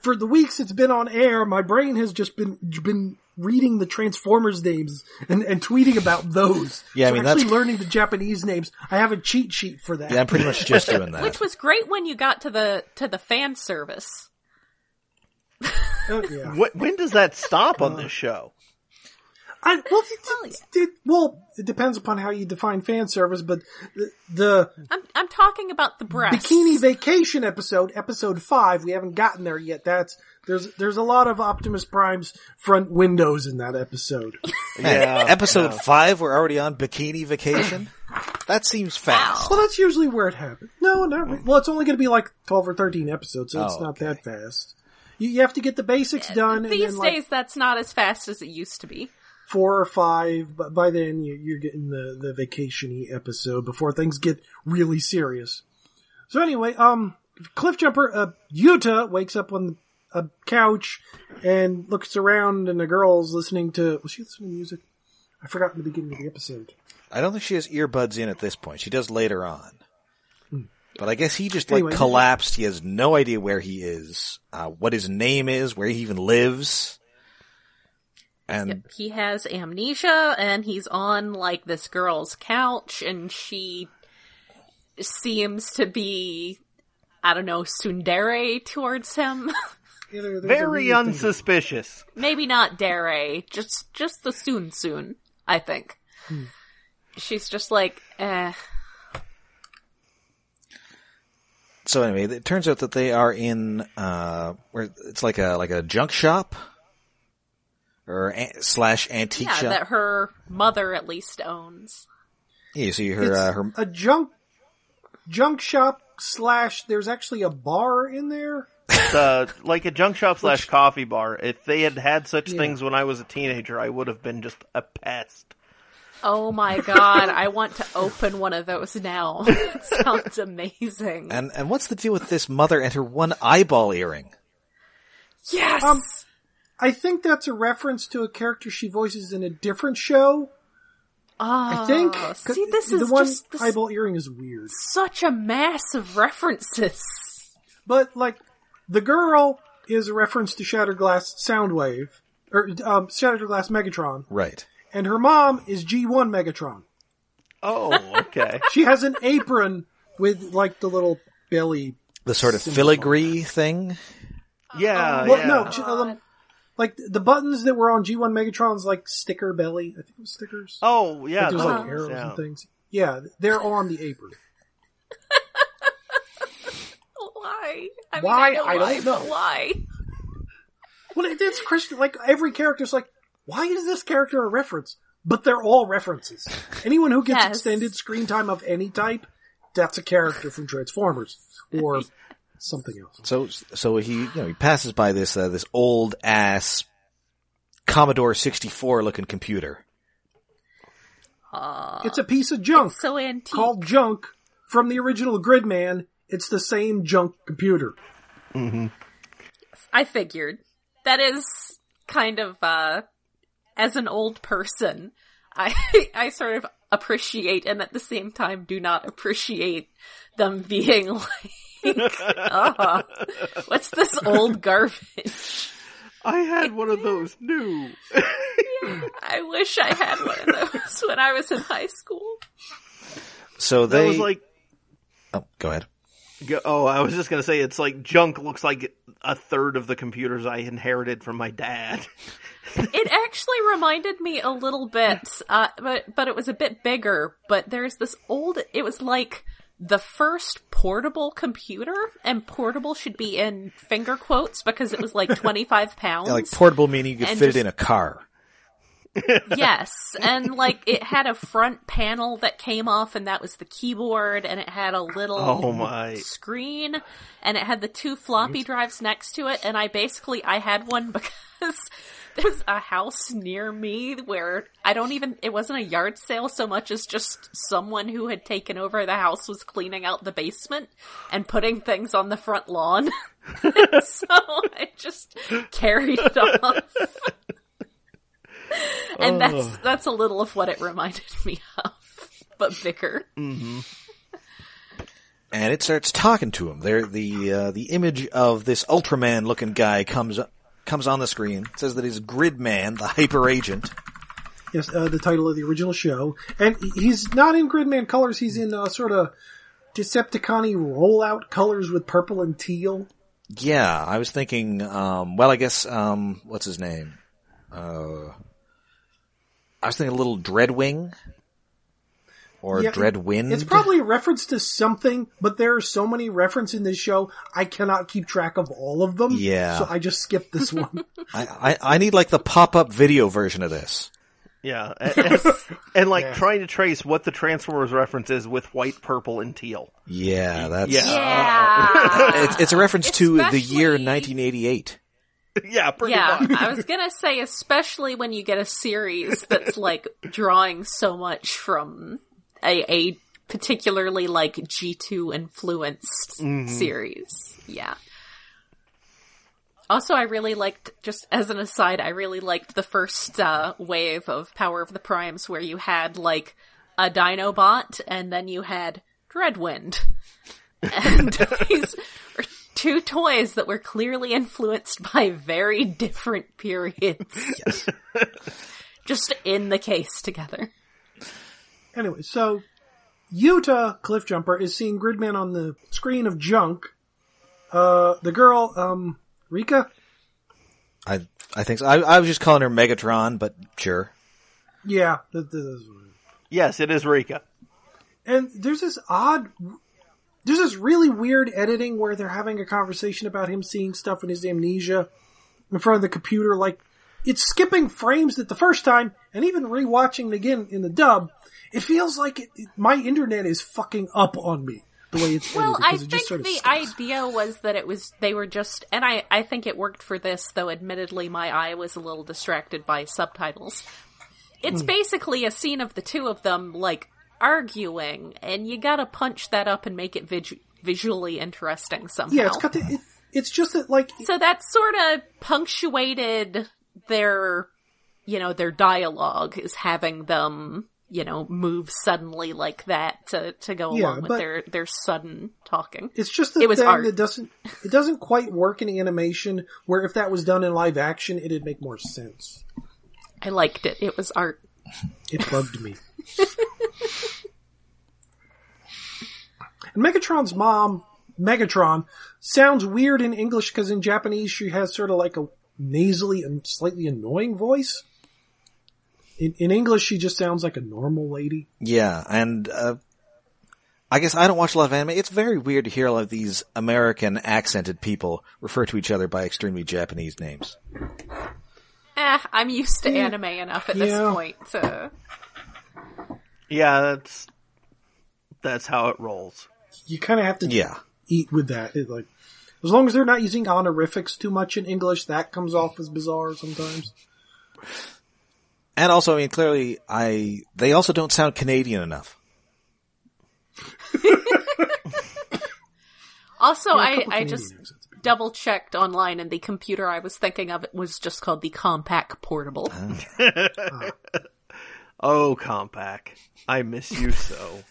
for the weeks it's been on air, my brain has just been reading the Transformers names and tweeting about those. Yeah, so I mean, actually learning the Japanese names. I have a cheat sheet for that. Yeah, I'm pretty much just doing that. Which was great when you got to the fan service. Oh, yeah. When does that stop on this show? It depends upon how you define fan service, but I'm talking about the breasts. Bikini Vacation episode 5. We haven't gotten there yet. There's a lot of Optimus Prime's front windows in that episode. Yeah, episode 5. We're already on Bikini Vacation. That seems fast. Well, that's usually where it happens. No, not really. Well, it's only going to be like 12 or 13 episodes, so it's not that fast. You have to get the basics done. These days, that's not as fast as it used to be. 4 or 5, but by then you're getting the vacation-y episode before things get really serious. So anyway, Cliffjumper, Yuta wakes up on a couch and looks around, and the girl's listening to, was she listening to music? I forgot in the beginning of the episode. I don't think she has earbuds in at this point. She does later on. But I guess he just collapsed. He has no idea where he is, what his name is, where he even lives. And yep, he has amnesia, and he's on like this girl's couch, and she seems to be, I don't know, tsundere towards him. Very unsuspicious. Maybe not dere, just the soon, I think. She's just like, eh. So anyway, it turns out that they are in where it's like a junk shop or slash antique shop. Yeah, that her mother at least owns. Yeah, you see her a junk shop slash. There's actually a bar in there. It's, like a junk shop slash coffee bar. If they had such things when I was a teenager, I would have been just a pest. Oh my god, I want to open one of those now. It sounds amazing. And what's the deal with this mother and her one eyeball earring? Yes! I think that's a reference to a character she voices in a different show. I think. See, this is just... The one eyeball earring is weird. Such a mass of references. But, like, the girl is a reference to Shattered Glass Soundwave. Or, Shattered Glass Megatron. Right. And her mom is G1 Megatron. Oh, okay. She has an apron with, like, the little belly. The sort of filigree thing? Yeah, well, yeah. No, like, the buttons that were on G1 Megatron's, like, sticker belly. I think it was stickers. Oh, yeah. Like, there was, like, arrows and things. Yeah, they're on the apron. Why? I don't know. Why? Well, it's Christian. Like, every character's like, why is this character a reference? But they're all references. Anyone who gets extended screen time of any type, that's a character from Transformers or something else. So he passes by this old ass Commodore 64 looking computer. It's a piece of junk. It's so antique. Called junk from the original Gridman. It's the same junk computer. Mm-hmm. I figured that is kind of as an old person, I sort of appreciate and at the same time do not appreciate them being like, oh, what's this old garbage? I had one of those new. Yeah, I wish I had one of those when I was in high school. So that was like... Oh, go ahead. Oh, I was just going to say, it's like junk looks like a third of the computers I inherited from my dad. It actually reminded me a little bit, but it was a bit bigger, but there's this old, it was like the first portable computer, and portable should be in finger quotes because it was like 25 pounds. Yeah, like portable meaning you could fit it in a car. Yes, and like it had a front panel that came off and that was the keyboard, and it had a little screen, and it had the two floppy drives next to it, and I had one because there's a house near me where it wasn't a yard sale so much as just someone who had taken over the house was cleaning out the basement and putting things on the front lawn. So I just carried it off. And that's a little of what it reminded me of, but bigger. Mm-hmm. And it starts talking to him. There, the image of this Ultraman looking guy comes on the screen. It says that he's Gridman, the hyper agent. Yes, the title of the original show. And he's not in Gridman colors. He's in sort of Decepticon-y rollout colors with purple and teal. Yeah, I was thinking. Well, I guess what's his name? I was thinking a little Dreadwing or Dreadwind. It's probably a reference to something, but there are so many references in this show, I cannot keep track of all of them. Yeah. So I just skipped this one. I need like the pop-up video version of this. Yeah. And trying to trace what the Transformers reference is with white, purple, and teal. Yeah, that's... Yeah. It's a reference to the year 1988. Yeah, pretty much. I was gonna say, especially when you get a series that's like drawing so much from a particularly like G2 influenced series. Yeah. Also, I really liked, just as an aside, I really liked the first wave of Power of the Primes where you had, like, a Dinobot, and then you had Dreadwind. And these are two toys that were clearly influenced by very different periods. Just in the case together. Anyway, so Yuta Cliffjumper is seeing Gridman on the screen of junk. The girl, Rika? I think so. I was just calling her Megatron, but sure. Yeah. Yes, it is Rika. And there's this really weird editing where they're having a conversation about him seeing stuff in his amnesia in front of the computer. Like, it's skipping frames that the first time, and even rewatching it again in the dub, it feels like my internet is fucking up on me. The way it's edited, well, I think the idea was that it was, they were just, and I think it worked for this, though admittedly my eye was a little distracted by subtitles. It's basically a scene of the two of them, like, arguing, and you gotta punch that up and make it visually interesting somehow. Yeah, it's just that, like... So that sort of punctuated their, you know, their dialogue, is having them... you know, move suddenly like that to go along with their sudden talking. It's just the thing art. It doesn't quite work in animation, where if that was done in live action, it'd make more sense. I liked it. It was art. It bugged me. And Megatron's mom, Megatron, sounds weird in English because in Japanese she has sort of like a nasally and slightly annoying voice. In English, she just sounds like a normal lady. Yeah, and I guess I don't watch a lot of anime. It's very weird to hear a lot of these American-accented people refer to each other by extremely Japanese names. I'm used to anime enough at this point. So. Yeah, that's how it rolls. You kind of have to eat with that. It, like, as long as they're not using honorifics too much in English, that comes off as bizarre sometimes. And also, I mean, clearly, they also don't sound Canadian enough. Also, I just double-checked online, and the computer I was thinking of, it was just called the Compaq Portable. Oh, Compaq. I miss you so.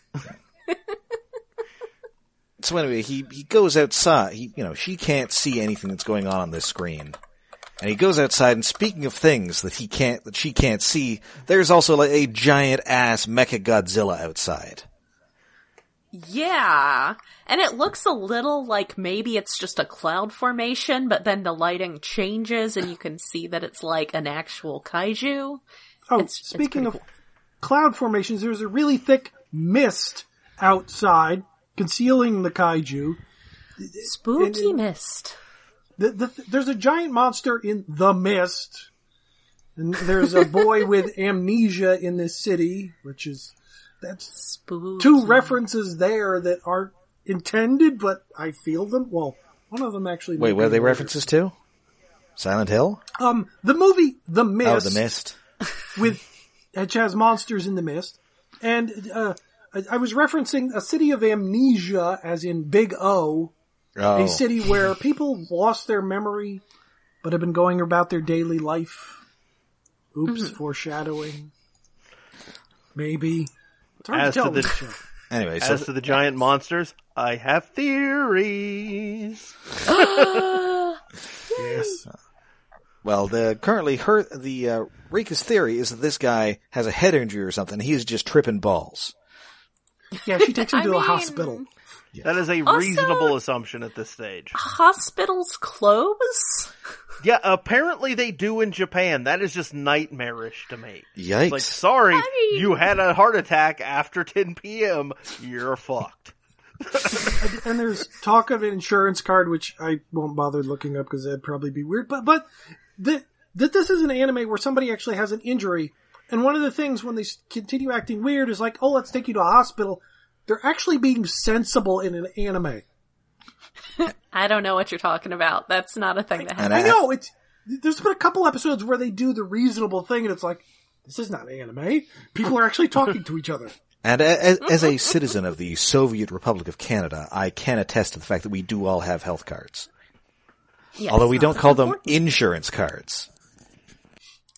So anyway, he goes outside. She can't see anything that's going on this screen. And he goes outside, and speaking of things that she can't see, there's also like a giant ass Mecha Godzilla outside. Yeah. And it looks a little like maybe it's just a cloud formation, but then the lighting changes and you can see that it's like an actual kaiju. Oh, speaking of cloud formations, there's a really thick mist outside concealing the kaiju. Spooky mist. There's a giant monster in the mist, and there's a boy with amnesia in this city, which is, that's spooky. Two references there that aren't intended, but I feel them. Well, one of them actually. Wait, what are they references to? Silent Hill? The movie The Mist. Oh, The Mist. Which has monsters in the mist. And, I was referencing a city of amnesia, as in Big O. Oh. A city where people lost their memory, but have been going about their daily life. Oops, foreshadowing. Maybe. It's hard to tell. Anyway, as to the giant monsters, I have theories. Yes. Well, Rika's theory is that this guy has a head injury or something. He's just tripping balls. Yeah, she takes him to a hospital. Yes. That is a reasonable assumption at this stage. Hospitals close? Yeah, apparently they do in Japan. That is just nightmarish to me. Yikes. It's like, sorry, you had a heart attack after 10 p.m. You're fucked. And there's talk of an insurance card, which I won't bother looking up because that'd probably be weird. But this is an anime where somebody actually has an injury. And one of the things when they continue acting weird is like, oh, let's take you to a hospital. They're actually being sensible in an anime. I don't know what you're talking about. That's not a thing that happens. I know. There's been a couple episodes where they do the reasonable thing, and it's like, this is not anime. People are actually talking to each other. And as a citizen of the Soviet Republic of Canada, I can attest to the fact that we do all have health cards. Yes, although we don't call them insurance cards.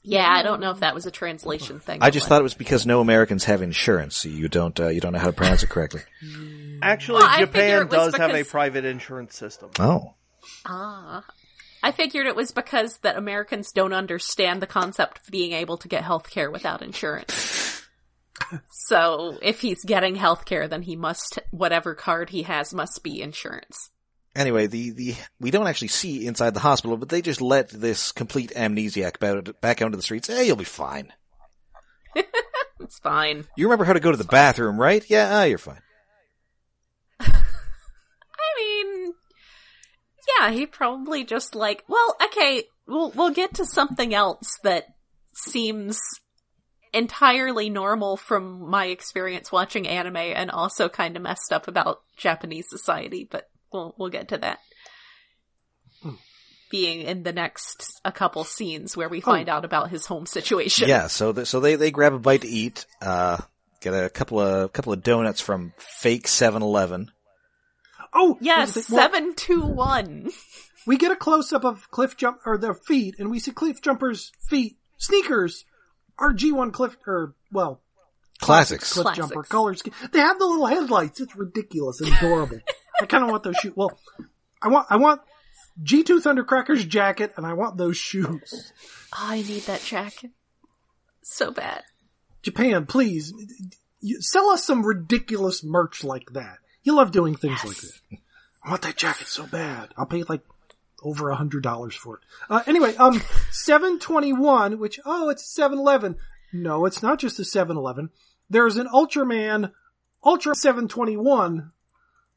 Yeah, I don't know if that was a translation thing. I just thought it was because no Americans have insurance, so you don't know how to pronounce it correctly. Actually, well, Japan does have a private insurance system. Oh. Ah. I figured it was because that Americans don't understand the concept of being able to get healthcare without insurance. So, if he's getting healthcare, then he must, whatever card he has must be insurance. Anyway, the we don't actually see inside the hospital, but they just let this complete amnesiac back onto the streets. Hey, you'll be fine. It's fine. You remember how to go to the bathroom, right? Yeah, you're fine. I mean... yeah, he probably just like, well, okay, we'll get to something else that seems entirely normal from my experience watching anime and also kind of messed up about Japanese society, but we'll get to that. Being in the next a couple scenes where we find out about his home situation. Yeah, so they grab a bite to eat, get a couple of donuts from fake 7-Eleven. Oh yes, 721. We get a close up of Cliff Jump or their feet, and we see Cliff Jumper's feet, sneakers, are G1 Cliff or well, classics. Jumper colors. They have the little headlights. It's ridiculous and adorable. I kind of want those shoes. Well, I want G2 Thundercracker's jacket, and I want those shoes. Oh, I need that jacket so bad. Japan, please sell us some ridiculous merch like that. You love doing things like that. I want that jacket so bad. I'll pay like over $100 for it. Anyway, 721, which, it's 7-Eleven. No, it's not just a 7-Eleven. There's an Ultraman, Ultra 721,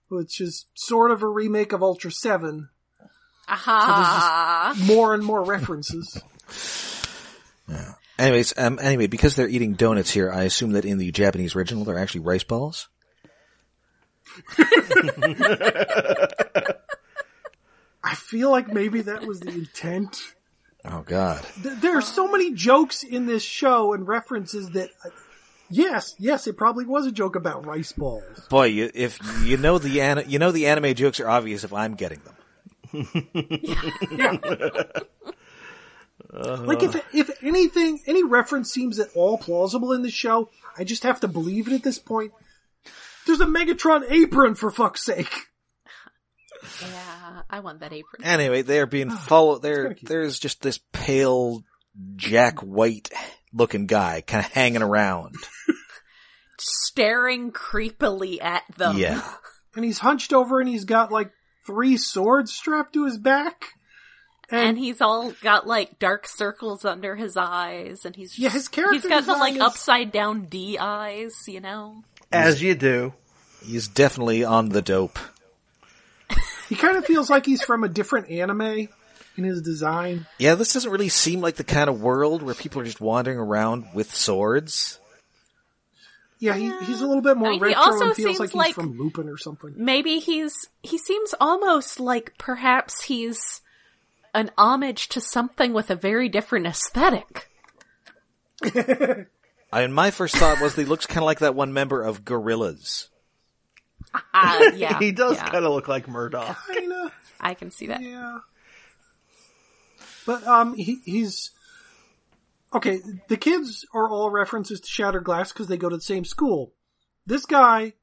which is sort of a remake of Ultra 7. Aha. So there's just more and more references. Yeah. Anyways, anyway, because they're eating donuts here, I assume that in the Japanese original, they're actually rice balls. I feel like maybe that was the intent. Oh God. There are so many jokes in this show and references that yes, it probably was a joke about rice balls. Boy, if you know the anime jokes are obvious if I'm getting them. Yeah. Like if anything, any reference seems at all plausible in the show, I just have to believe it at this point. There's a Megatron apron, for fuck's sake. Yeah, I want that apron. Anyway, they're being followed. There's just this pale Jack White looking guy kind of hanging around. Staring creepily at them. Yeah. And he's hunched over and he's got like 3 swords strapped to his back. And he's all got like dark circles under his eyes. And he's his character he's got the like upside down D eyes, you know? As you do. He's definitely on the dope. He kind of feels like he's from a different anime in his design. Yeah, this doesn't really seem like the kind of world where people are just wandering around with swords. Yeah, he's a little bit more retro and feels like he's from Lupin or something. Maybe he seems almost like perhaps he's an homage to something with a very different aesthetic. My first thought was that he looks kind of like that one member of Gorillaz. Yeah. He does kind of look like Murdoch. Kinda. I can see that. Yeah. But, he's... Okay, the kids are all references to Shattered Glass because they go to the same school. This guy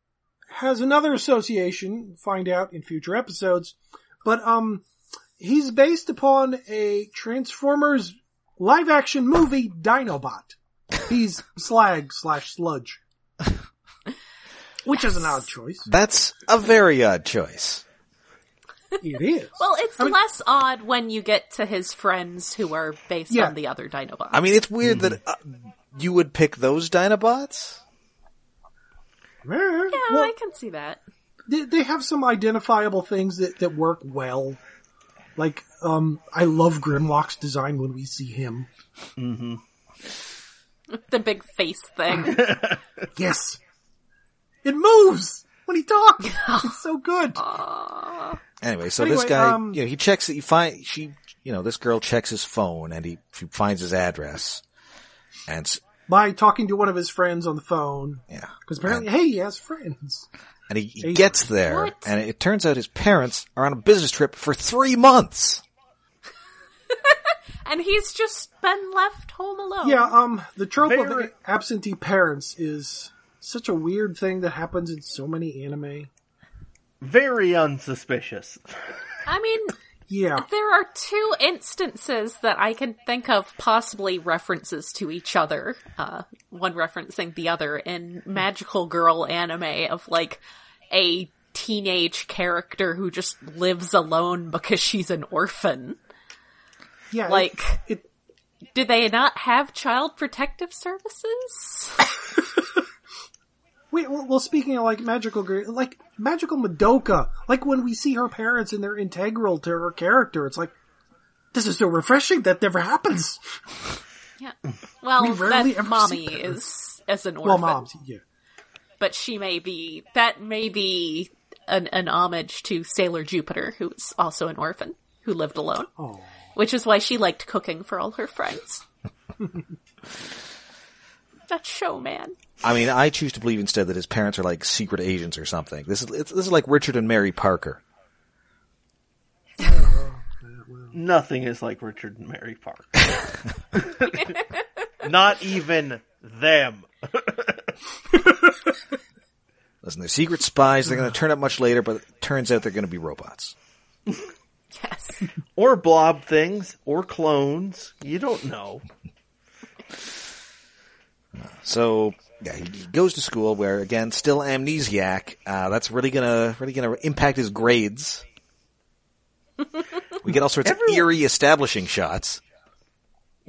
has another association, find out in future episodes, but, he's based upon a Transformers live-action movie, Dinobot. He's Slag/Sludge. Which is an odd choice. That's a very odd choice. It is. Well, it's less odd when you get to his friends who are based on the other Dinobots. I mean, it's weird that you would pick those Dinobots. Yeah, well, I can see that. They have some identifiable things that work well. Like, I love Grimlock's design when we see him. Mm-hmm. The big face thing. Yes. It moves when he talks. It's so good. Anyway, this guy, he checks it. This girl checks his phone and she finds his address. And by talking to one of his friends on the phone. Yeah. Because apparently, hey, he has friends. And he gets there, and it turns out his parents are on a business trip for 3 months. And he's just been left home alone. Yeah, the trope of absentee parents is such a weird thing that happens in so many anime. Very unsuspicious. I mean, yeah, there are two instances that I can think of possibly references to each other. One referencing the other in magical girl anime of like a teenage character who just lives alone because she's an orphan. Yeah, like, do they not have child protective services? Well, speaking of like magical Madoka, like when we see her parents and they're integral to her character, it's like, this is so refreshing. That never happens. Yeah. Well, that mommy is as an orphan. Well, moms, yeah. But she may be, that may be an homage to Sailor Jupiter, who is also an orphan who lived alone. Oh. Which is why she liked cooking for all her friends. That show, man. I mean, I choose to believe instead that his parents are like secret agents or something. This is like Richard and Mary Parker. Nothing is like Richard and Mary Parker. Not even them. Listen, they're secret spies. They're going to turn up much later, but it turns out they're going to be robots. Yes. Or blob things, or clones. You don't know. So, yeah, he goes to school where, again, still amnesiac. That's really gonna impact his grades. We get all sorts of eerie establishing shots.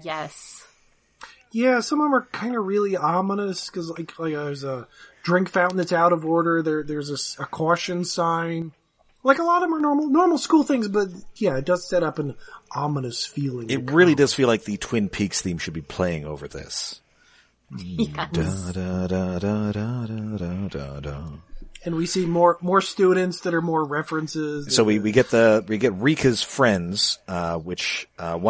Yes. Yeah, some of them are kind of really ominous, because like there's a drink fountain that's out of order. There's a caution sign. Like, a lot of them are normal school things, but yeah, it does set up an ominous feeling. It really does feel like the Twin Peaks theme should be playing over this. Yes. Da, da, da, da, da, da, da. And we see more students that are more references. So we get Rika's friends, one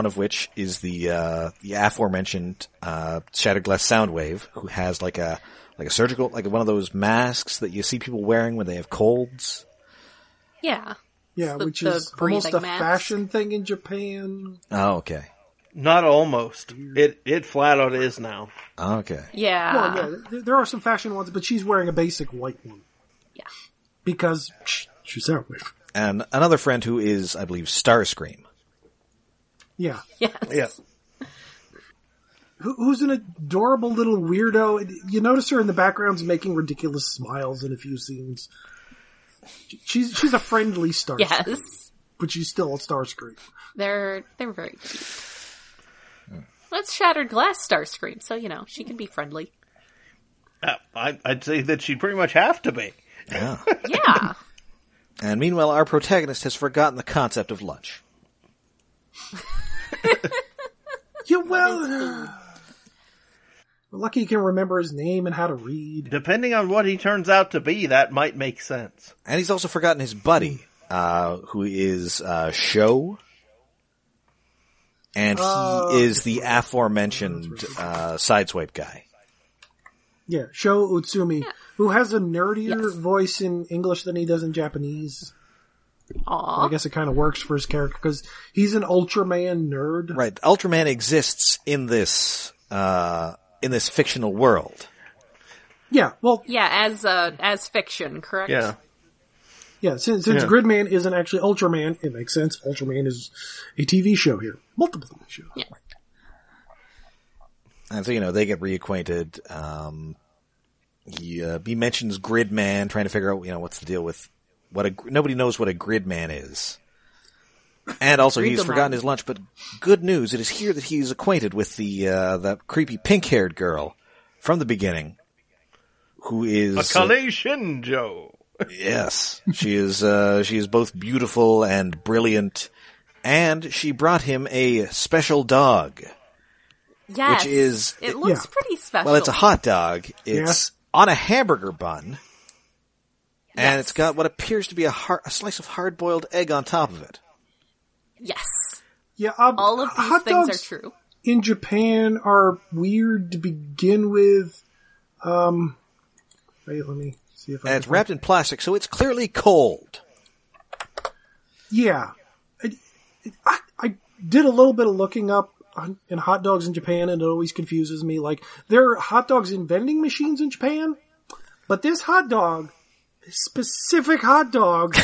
of which is the aforementioned Shattered Glass Soundwave, who has like a surgical, like one of those masks that you see people wearing when they have colds. Yeah. Yeah, which is almost a fashion thing in Japan. Oh, okay. Not almost. It flat out is now. Okay. Yeah. Well, yeah. There are some fashion ones, but she's wearing a basic white one. Yeah. Because she's Soundwave. And another friend who is, I believe, Starscream. Yeah. Yes. Yeah. Who's an adorable little weirdo. You notice her in the background making ridiculous smiles in a few scenes. She's a friendly Starscream. Yes. But she's still a Starscream. They're very cute. That's Shattered Glass Starscream, so, you know, she can be friendly. I'd say that she'd pretty much have to be. Yeah. Yeah. And meanwhile, our protagonist has forgotten the concept of lunch. Yeah, well, we're lucky he can remember his name and how to read. Depending on what he turns out to be, that might make sense. And he's also forgotten his buddy, who is Sho. And he is the aforementioned Sideswipe guy. Yeah, Sho Utsumi, who has a nerdier voice in English than he does in Japanese. Aww. I guess it kind of works for his character, because he's an Ultraman nerd. Right, Ultraman exists in this fictional world. Yeah, well... Yeah, as fiction, correct? Yeah. Yeah, since Gridman isn't actually Ultraman, it makes sense. Ultraman is a TV show here. Multiple TV shows. Yeah. And so, you know, they get reacquainted. He mentions Gridman, trying to figure out, you know, what's the deal with... Nobody knows what a Gridman is. And also, he's forgotten his lunch, but good news, it is here that he's acquainted with the creepy pink-haired girl from the beginning, who is... Akane Shinjo. Yes, she is both beautiful and brilliant, and she brought him a special dog. Yes, which is, it looks pretty special. Well, it's a hot dog. It's on a hamburger bun, and it's got what appears to be a slice of hard-boiled egg on top of it. Yes, all of these things are true. in Japan are weird to begin with. Wait, let me see if I... And it's wrapped in plastic, so it's clearly cold. Yeah. I did a little bit of looking up in hot dogs in Japan, and it always confuses me. Like, there are hot dogs in vending machines in Japan, but this hot dog, specific hot dog,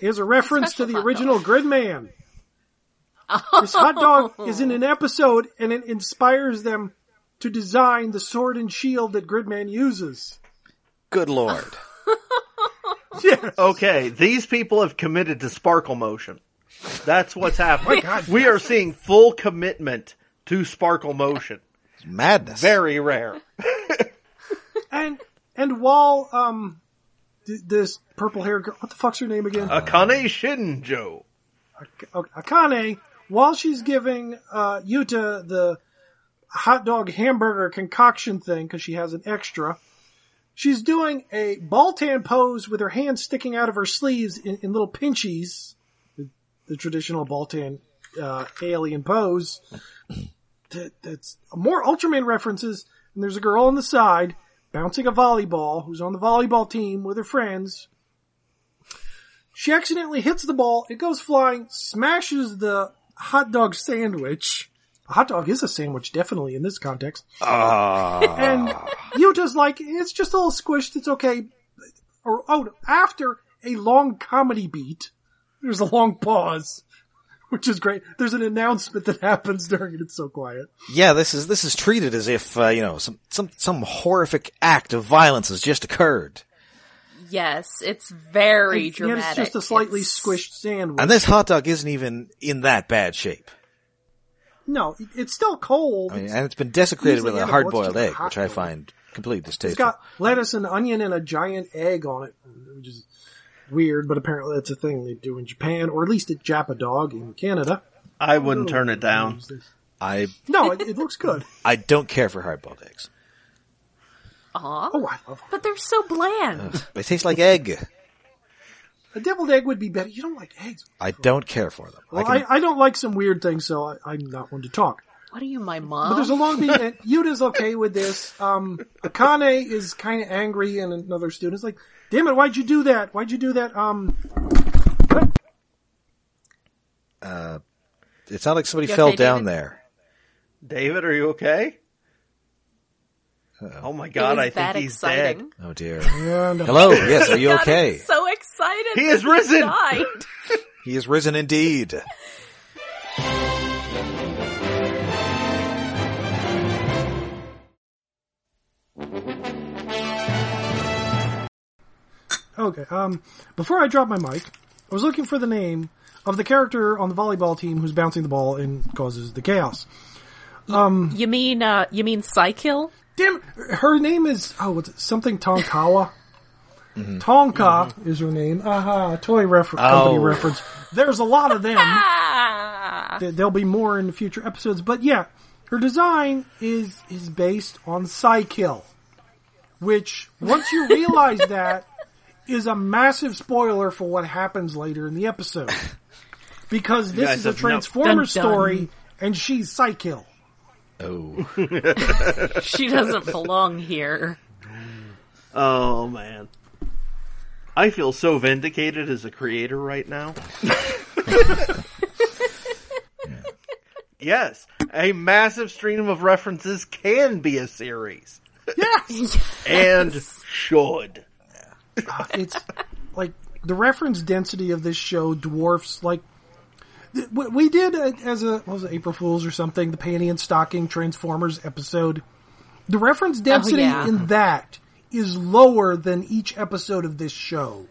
is a reference to the original Gridman. Oh. This hot dog is in an episode, and it inspires them to design the sword and shield that Gridman uses. Good lord. Yes. Okay, these people have committed to sparkle motion. That's what's happening. Oh my God, we are seeing full commitment to sparkle motion. It's madness. Very rare. And while this purple haired girl, what the fuck's her name again? Akane Shinjo. Akane, while she's giving Yuta the hot dog hamburger concoction thing, because she has an extra, she's doing a Baltan pose with her hands sticking out of her sleeves in little pinchies. The traditional Baltan alien pose. That's more Ultraman references. And there's a girl on the side bouncing a volleyball who's on the volleyball team with her friends. She accidentally hits the ball. It goes flying, smashes the hot dog sandwich. A hot dog is a sandwich, definitely, in this context. And Yuta's like, it's just a little squished. It's okay. After a long comedy beat, there's a long pause, which is great. There's an announcement that happens during it. It's so quiet. Yeah, this is treated as if some horrific act of violence has just occurred. Yes, it's very dramatic. Yeah, it's just a slightly squished sandwich. And this hot dog isn't even in that bad shape. No, it's still cold. I mean, and it's been desecrated with a hard-boiled egg, which I find completely distasteful. It's got lettuce and onion and a giant egg on it, which is weird, but apparently that's a thing they do in Japan, or at least at Japa Dog in Canada. I wouldn't turn it down. No, it looks good. I don't care for hard-boiled eggs. Aww. Oh, I love them. But they're so bland. They taste like egg. A deviled egg would be better. You don't like eggs. I don't care for them. Well, I don't like some weird things, so I'm not one to talk. What are you, my mom? But there's a long beat, and Yuta's okay with this. Akane is kind of angry, and another student's like, damn it, why'd you do that? Why'd you do that? What? It sounded like somebody fell down there. David, are you okay? Uh-oh. Oh my God, I think he's dead. Oh dear. Yeah, no. Hello, yes, are you okay? I'm so excited. He has risen. Died. He has risen indeed. Okay, before I drop my mic, I was looking for the name of the character on the volleyball team who's bouncing the ball and causes the chaos. You mean Psykill? Damn, her name is, what's it, something Tonkawa? Mm-hmm. Tonka is her name. Aha, toy company reference. There's a lot of them. There'll be more in the future episodes. But yeah, her design is based on Psykill, which, once you realize that, is a massive spoiler for what happens later in the episode. Because this is a Transformers story, and she's Psykill. Oh. She doesn't belong here. Oh, man. I feel so vindicated as a creator right now. Yes, a massive stream of references can be a series. Yes! And should. It's like the reference density of this show dwarfs, like, we did as a, what was it, April Fools or something, the Panty and Stocking Transformers episode. The reference density in that is lower than each episode of this show.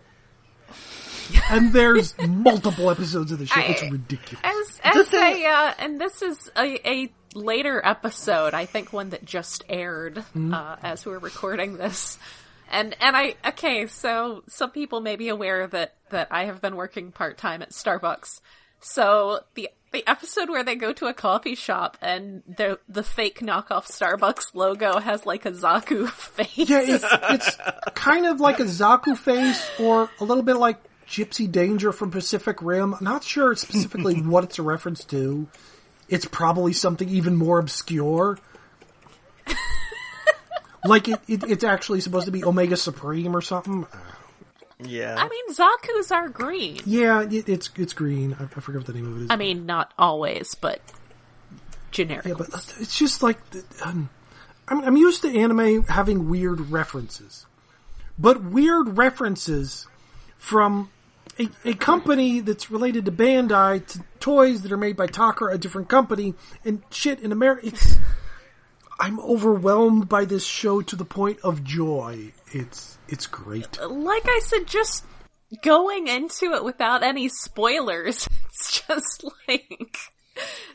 And there's multiple episodes of the show. It's ridiculous. And this is a later episode, I think one that just aired, as we're recording this. So some people may be aware that I have been working part-time at Starbucks. So the episode where they go to a coffee shop and the fake knockoff Starbucks logo has like a Zaku face. Yeah, it's kind of like a Zaku face, or a little bit like Gypsy Danger from Pacific Rim. I'm not sure specifically what it's a reference to. it's probably something even more obscure. Like, it's actually supposed to be Omega Supreme or something. Yeah. I mean, Zaku's are green. Yeah, it's green. I forget what the name of it is. I mean, not always, but generic. Yeah, but it's just like... I'm used to anime having weird references. But weird references from a company that's related to Bandai to toys that are made by Takara, a different company, and shit in America... I'm overwhelmed by this show to the point of joy. It's great. Like I said, just going into it without any spoilers, it's just like,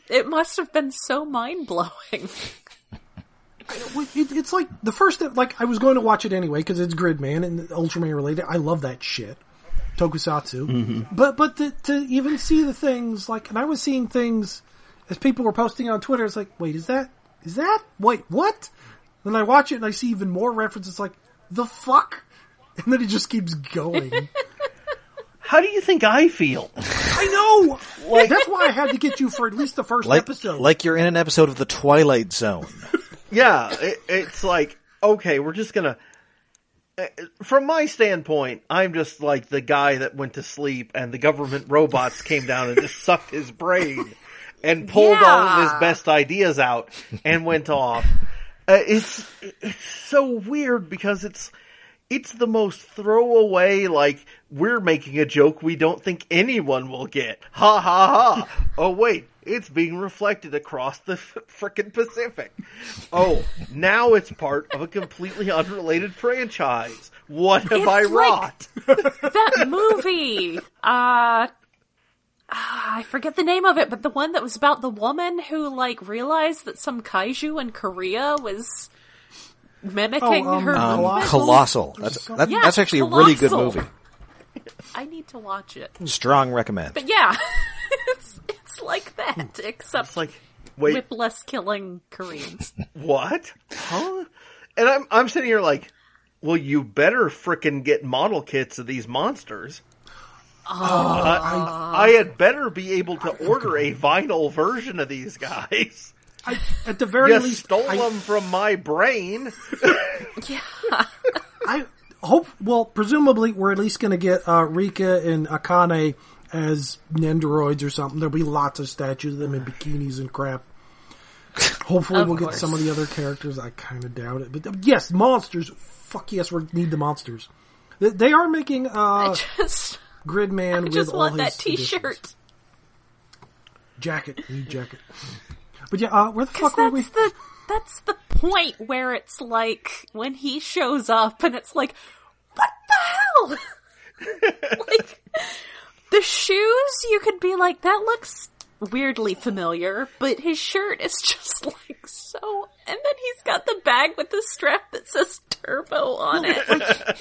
it must have been so mind-blowing. It's like, the first thing, like, I was going to watch it anyway, because it's Gridman and Ultraman related. I love that shit. Tokusatsu. Mm-hmm. But to even see the things, like, and I was seeing things as people were posting on Twitter, it's like, wait, is that? Wait, what? Then I watch it and I see even more references like, the fuck? And then it just keeps going. How do you think I feel? I know! Like, that's why I had to get you for at least the first episode. Like you're in an episode of The Twilight Zone. Yeah, it's like, okay, we're just gonna... From my standpoint, I'm just like the guy that went to sleep and the government robots came down and just sucked his brain. And pulled all of his best ideas out and went off. It's so weird because it's the most throwaway, like, we're making a joke we don't think anyone will get. Ha ha ha. Oh wait, it's being reflected across the frickin' Pacific. Oh, now it's part of a completely unrelated franchise. What have I wrought? That movie! I forget the name of it, but the one that was about the woman who, like, realized that some kaiju in Korea was mimicking her movement. Colossal. That's actually Colossal. A really good movie. I need to watch it. Strong recommend. But yeah, it's like that, except it's like, wait, with less killing Koreans. What? Huh? And I'm sitting here like, well, you better frickin' get model kits of these monsters. I had better be able to order a vinyl version of these guys. At the very least, stole them from my brain. Yeah. I hope. Well, presumably, we're at least going to get Rika and Akane as Nendoroids or something. There'll be lots of statues of them in bikinis and crap. Hopefully, we'll get some of the other characters. I kind of doubt it, but yes, monsters. Fuck yes, we need the monsters. They are making. Gridman. I just want that t-shirt. Editions. New jacket. But yeah, where the fuck were we? That's the point where it's like, when he shows up and it's like, what the hell? Like, the shoes, you could be like, that looks weirdly familiar, but his shirt is just like so, and then he's got the bag with the strap that says Turbo on it.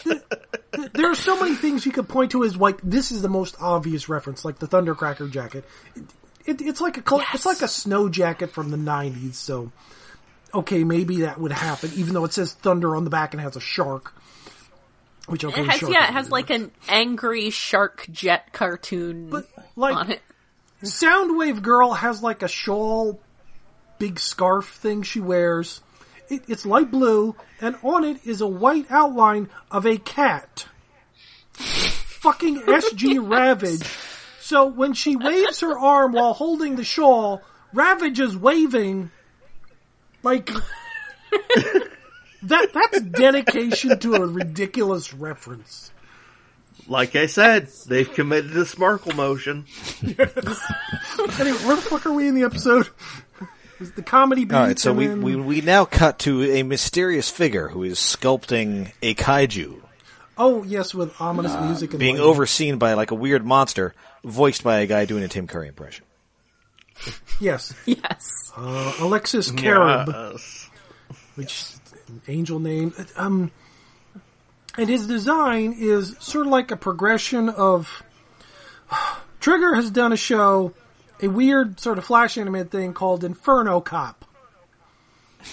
Like, there are so many things you could point to as like, this is the most obvious reference, like the Thundercracker jacket. It's like a it's like a snow jacket from the 90s, so okay, maybe that would happen, even though it says Thunder on the back and has a shark. Which okay, it has like an angry shark jet cartoon on it. Soundwave Girl has like a shawl, big scarf thing she wears. It's light blue, and on it is a white outline of a cat. Fucking SG Ravage. So when she waves her arm while holding the shawl, Ravage is waving. Like, that's dedication to a ridiculous reference. Like I said, they've committed a Smarkle motion. Yes. Anyway, where the fuck are we in the episode? Is the comedy beat? All right, so we now cut to a mysterious figure who is sculpting a kaiju. Oh, yes, with ominous music. And being lighting. Overseen by, like, a weird monster, voiced by a guy doing a Tim Curry impression. Yes. Yes. Alexis Kerib. Yes. Which is an angel name. And his design is sort of like a progression of... Trigger has done a show, a weird sort of flash animated thing called Inferno Cop.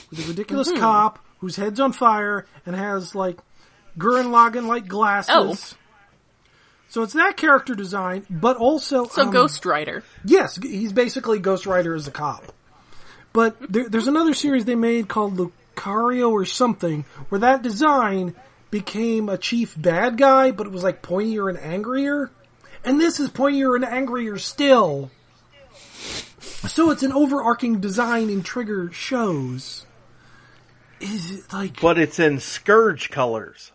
With a ridiculous cop whose head's on fire and has, like, Gurren Lagann-like glasses. So it's that character design, but also... So Ghost Rider. Yes, he's basically Ghost Rider as a cop. But there's another series they made called Lucario or something, where that design became a chief bad guy, but it was like pointier and angrier. And this is pointier and angrier still. So it's an overarching design in Trigger shows. Is it like... But it's in Scourge colors.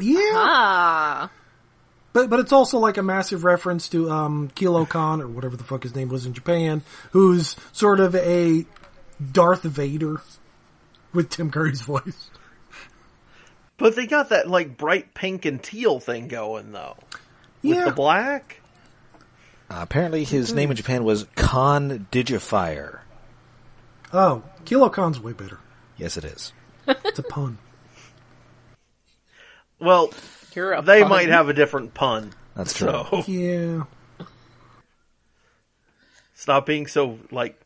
Yeah. Ah. But it's also like a massive reference to Kilo Khan, or whatever the fuck his name was in Japan, who's sort of a Darth Vader with Tim Curry's voice. But they got that like bright pink and teal thing going though. With the black. Apparently his name in Japan was Khan Digifier. Oh, Kilo Khan's way better. Yes it is. It's a pun. Well, they might have a different pun. That's true. So. Yeah. Stop being so, like,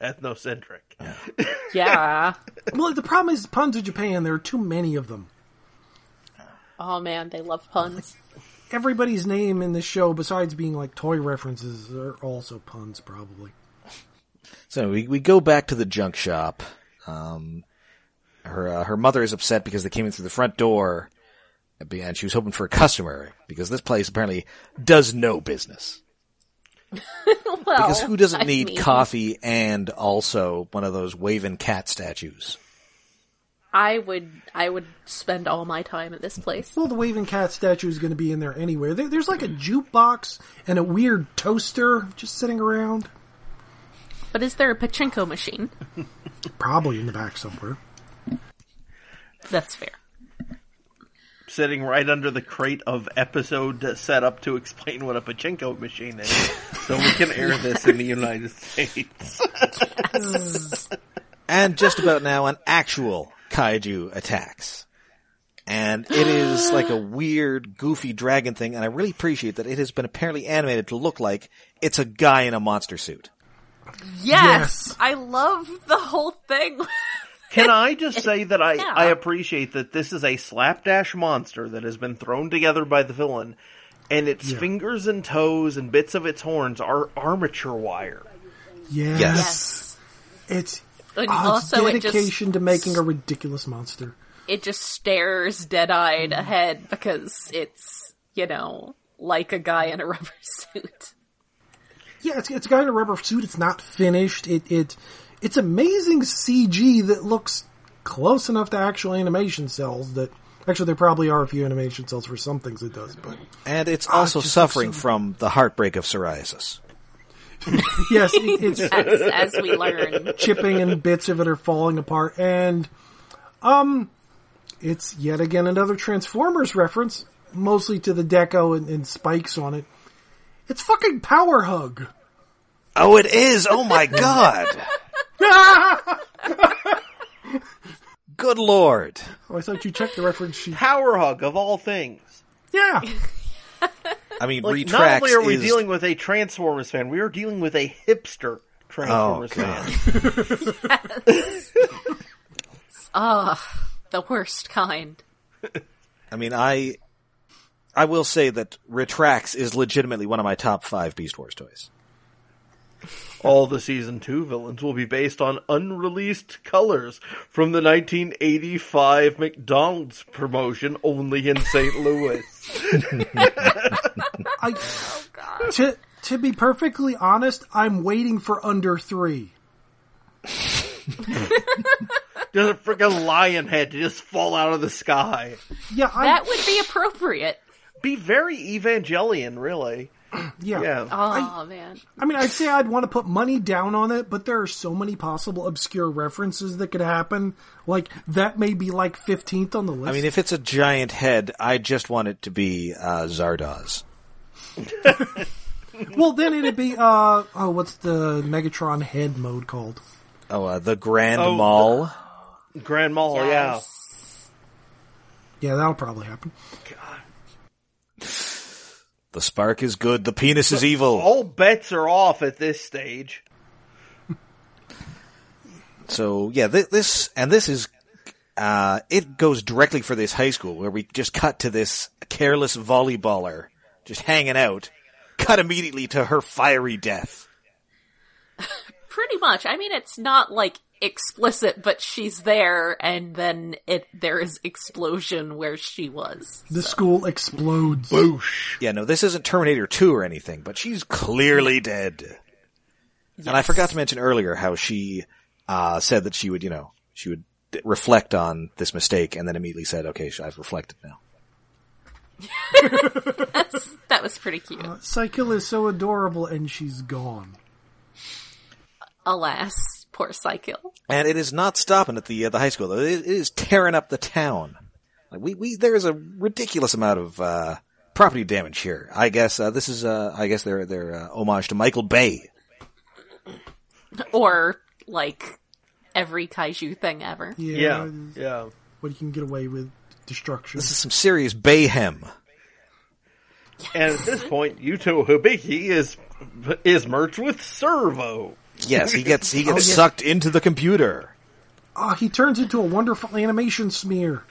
ethnocentric. Yeah. Well, the problem is puns in Japan, there are too many of them. Oh, man, they love puns. Everybody's name in this show, besides being, like, toy references, are also puns, probably. So we go back to the junk shop. Her mother is upset because they came in through the front door. And she was hoping for a customer, because this place apparently does no business. Well, because who doesn't need coffee and also one of those waving cat statues? I would spend all my time at this place. Well, the waving cat statue is going to be in there anywhere. There's like a jukebox and a weird toaster just sitting around. But is there a pachinko machine? Probably in the back somewhere. That's fair. Sitting right under the crate of episode set up to explain what a pachinko machine is, so we can air this in the United States. Yes. And just about now, an actual kaiju attacks. And it is like a weird, goofy dragon thing, and I really appreciate that it has been apparently animated to look like it's a guy in a monster suit. Yes! I love the whole thing. Can I just say that I appreciate that this is a slapdash monster that has been thrown together by the villain, and its fingers and toes and bits of its horns are armature wire. Yes. It's dedication to making a ridiculous monster. It just stares dead-eyed ahead because it's, like a guy in a rubber suit. Yeah, it's a guy in a rubber suit. It's not finished. It's amazing CG that looks close enough to actual animation cells that... Actually, there probably are a few animation cells for some things it does, but... And it's also suffering from the heartbreak of psoriasis. Yes, it's... as we learn. Chipping and bits of it are falling apart, and... It's yet again another Transformers reference, mostly to the deco and spikes on it. It's fucking Power Hug! Oh, it is! Oh my god! Good lord. Oh, I thought you checked the reference sheet. Power Hug, of all things. Yeah. I mean, like, Retrax not only are we dealing with a Transformers fan, we are dealing with a hipster Transformers fan. Yes. The worst kind. I mean, I will say that Retrax is legitimately one of my top 5 Beast Wars toys. All the Season 2 villains will be based on unreleased colors from the 1985 McDonald's promotion only in St. Louis. To be perfectly honest, I'm waiting for Under 3. Does a freaking lion head just fall out of the sky? Yeah, that would be appropriate. Be very Evangelion, really. Yeah. Oh, man. I mean, I'd say I'd want to put money down on it, but there are so many possible obscure references that could happen. Like, that may be like 15th on the list. I mean, if it's a giant head, I just want it to be Zardoz. Well, then it'd be, what's the Megatron head mode called? Oh, the Grand Maul. Grand Maul, yes. Yeah, that'll probably happen. God. The spark is good, the penis is evil. All bets are off at this stage. So, yeah, this is It goes directly for this high school where we just cut to this careless volleyballer just hanging out, cut immediately to her fiery death. Pretty much. I mean, it's not like explicit, but she's there, and then there is explosion where she was. The school explodes. Boosh. Yeah, no, this isn't Terminator 2 or anything, but she's clearly dead. Yes. And I forgot to mention earlier how she said that she would, she would reflect on this mistake, and then immediately said, okay, I've reflected now. That was pretty cute. Cycle is so adorable, and she's gone. Alas, poor Cycle. And it is not stopping at the high school, though. It is tearing up the town. Like, there is a ridiculous amount of property damage here. I guess this is their homage to Michael Bay. Or, like, every kaiju thing ever. Yeah. What you can get away with. Destruction. This is some serious Bayhem. Yes. And at this point, Yuta Hibiki is merged with Servo. Yes, he gets sucked into the computer. He turns into a wonderful animation smear.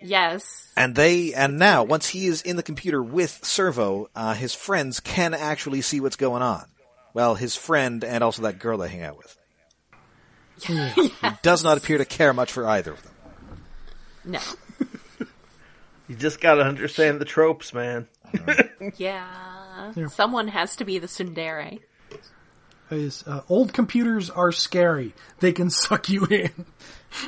Yes. And now, once he is in the computer with Servo, his friends can actually see what's going on. Well, his friend and also that girl they hang out with. Yes. He does not appear to care much for either of them. No. You just gotta understand the tropes, man. Yeah. Someone has to be the tsundere. Old computers are scary. They can suck you in.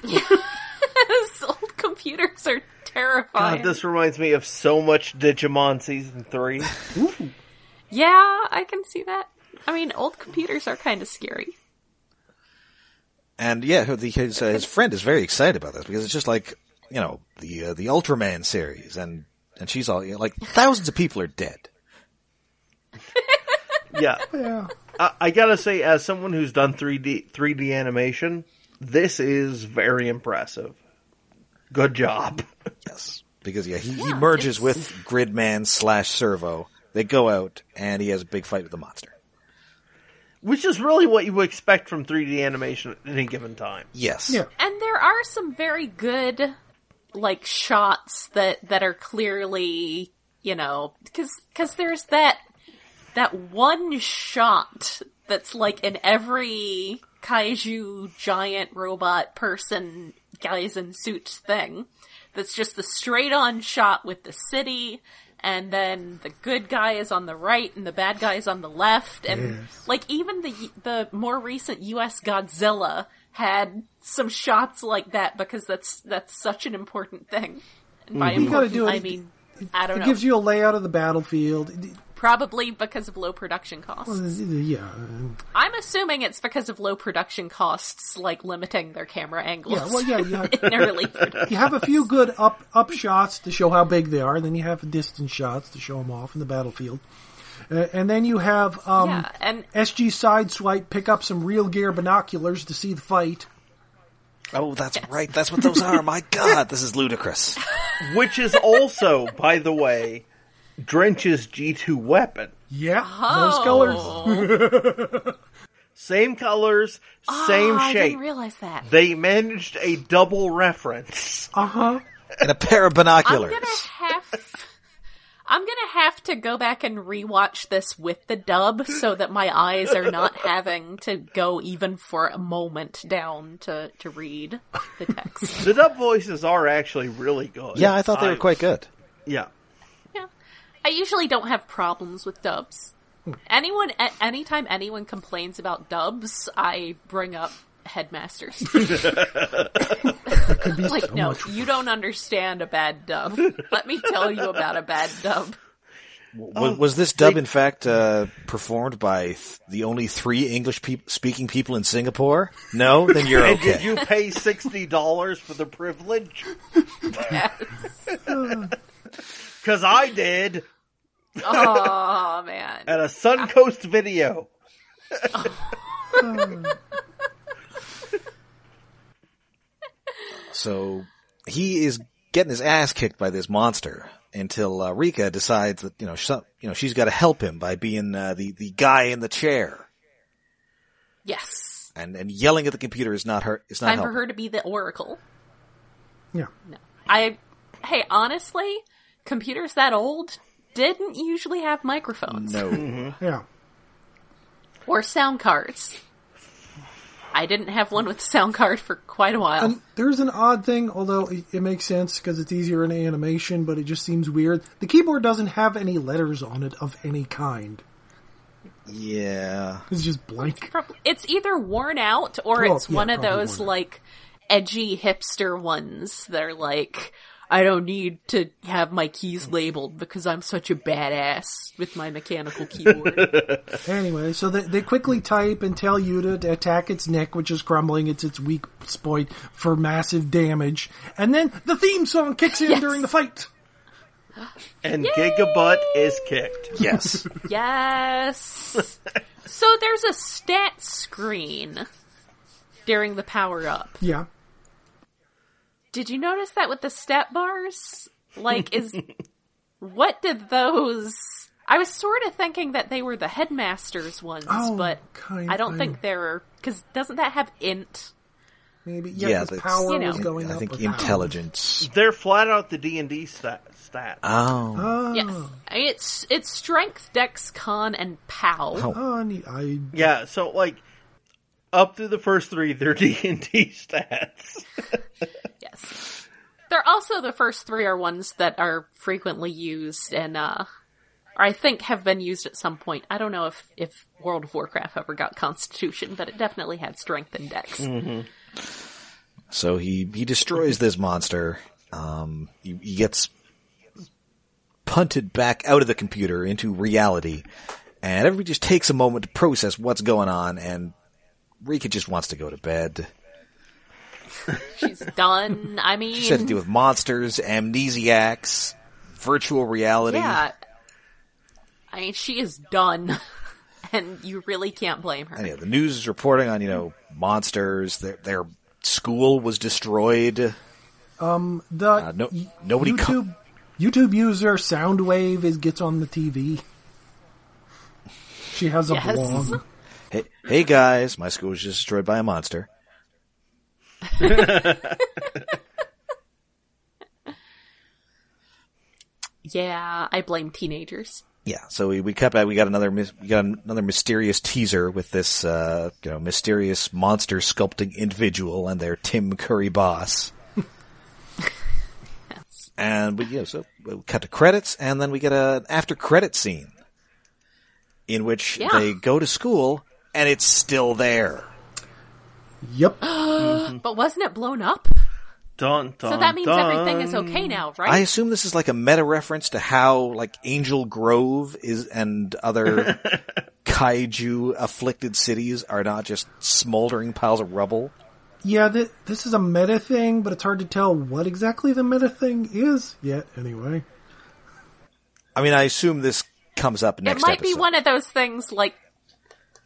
Yes, old computers are terrifying. God, this reminds me of so much Digimon Season 3. Ooh. Yeah, I can see that. I mean, old computers are kind of scary. And yeah, his friend is very excited about this because it's just like, the Ultraman series, and she's all, like, thousands of people are dead. Yeah. I gotta say, as someone who's done 3D animation, this is very impressive. Good job. Yes. Because, he merges with Gridman / Servo. They go out, and he has a big fight with the monster. Which is really what you would expect from 3D animation at any given time. Yes. Yeah. And there are some very good, like, shots that are clearly, because there's that one shot that's, like, in every kaiju giant robot person guys in suits thing. That's just the straight-on shot with the city, and then the good guy is on the right and the bad guy is on the left. And, like, even the more recent US Godzilla had some shots like that because that's such an important thing. And by important, I mean, I don't know. It gives you a layout of the battlefield. Probably because of low production costs. Well, yeah. I'm assuming it's because of low production costs, like, limiting their camera angles. Yeah, well, you have a few good up shots to show how big they are, and then you have distance shots to show them off in the battlefield. And then you have SG Sideswipe pick up some real gear binoculars to see the fight. Oh, that's right. That's what those are. My God, this is ludicrous. Which is also, by the way... Drench's G2 weapon. Yeah, those colors. Same colors, same shape. I didn't realize that. They managed a double reference. Uh-huh. And a pair of binoculars. I'm gonna have to go back and rewatch this with the dub so that my eyes are not having to go even for a moment down to read the text. The dub voices are actually really good. Yeah, I thought they were quite good. Yeah. I usually don't have problems with dubs. Anytime anyone complains about dubs, I bring up Headmasters. You don't understand a bad dub. Let me tell you about a bad dub. Was this dub, in fact, performed by the only 3 English-speaking people in Singapore? No? Then you're okay. Did you pay $60 for the privilege? Yes. 'Cause I did. Oh, man. At a Suncoast Video. So he is getting his ass kicked by this monster until Rika decides that she's got to help him by being the guy in the chair. Yes. And yelling at the computer is not helpful. Time for her to be the oracle. Yeah. No. Hey, honestly, computers that old didn't usually have microphones. No. Mm-hmm. Yeah. Or sound cards. I didn't have one with a sound card for quite a while. And there's an odd thing, although it makes sense because it's easier in animation, but it just seems weird. The keyboard doesn't have any letters on it of any kind. Yeah. It's just blank. It's either worn out or one of those, like, edgy hipster ones that are like, I don't need to have my keys labeled because I'm such a badass with my mechanical keyboard. Anyway, so they quickly type and tell Yuta to attack its neck, which is crumbling. It's its weak spot for massive damage. And then the theme song kicks in during the fight. And yay! Gigabutt is kicked. Yes. Yes. So there's a stat screen during the power-up. Yeah. Did you notice that with the stat bars? Like, what did those... I was sort of thinking that they were the Headmasters ones, but I don't think they're... Because doesn't that have int? Maybe. Yeah, the power was going up. I think intelligence. Power. They're flat out the D&D stat. Oh. Yes. I mean, it's strength, dex, con, and pow. Yeah, so, like, up through the first three, they're D&D stats. Yes. They're also the first three are ones that are frequently used and, or I think have been used at some point. I don't know if World of Warcraft ever got Constitution, but it definitely had strength and dex. Mm-hmm. So he destroys this monster. He gets punted back out of the computer into reality. And everybody just takes a moment to process what's going on, and Rika just wants to go to bed. She's done. I mean... She's had to deal with monsters, amnesiacs, virtual reality. Yeah. I mean, she is done. And you really can't blame her. And yeah, the news is reporting on, monsters. Their school was destroyed. Nobody... YouTube user Soundwave gets on the TV. She has a blog. Hey guys, my school was just destroyed by a monster. Yeah, I blame teenagers. Yeah, so we cut back. We got another mysterious teaser with this mysterious monster sculpting individual and their Tim Curry boss. Yes. And so we cut to credits, and then we get an after credit scene in which they go to school, and it's still there. Yep. Mm-hmm. But wasn't it blown up? Dun, dun, so that means everything is okay now, right? I assume this is like a meta reference to how like Angel Grove is and other kaiju afflicted cities are not just smoldering piles of rubble. Yeah, this is a meta thing, but it's hard to tell what exactly the meta thing is yet, anyway. I mean, I assume this comes up next episode. It might be one of those things like,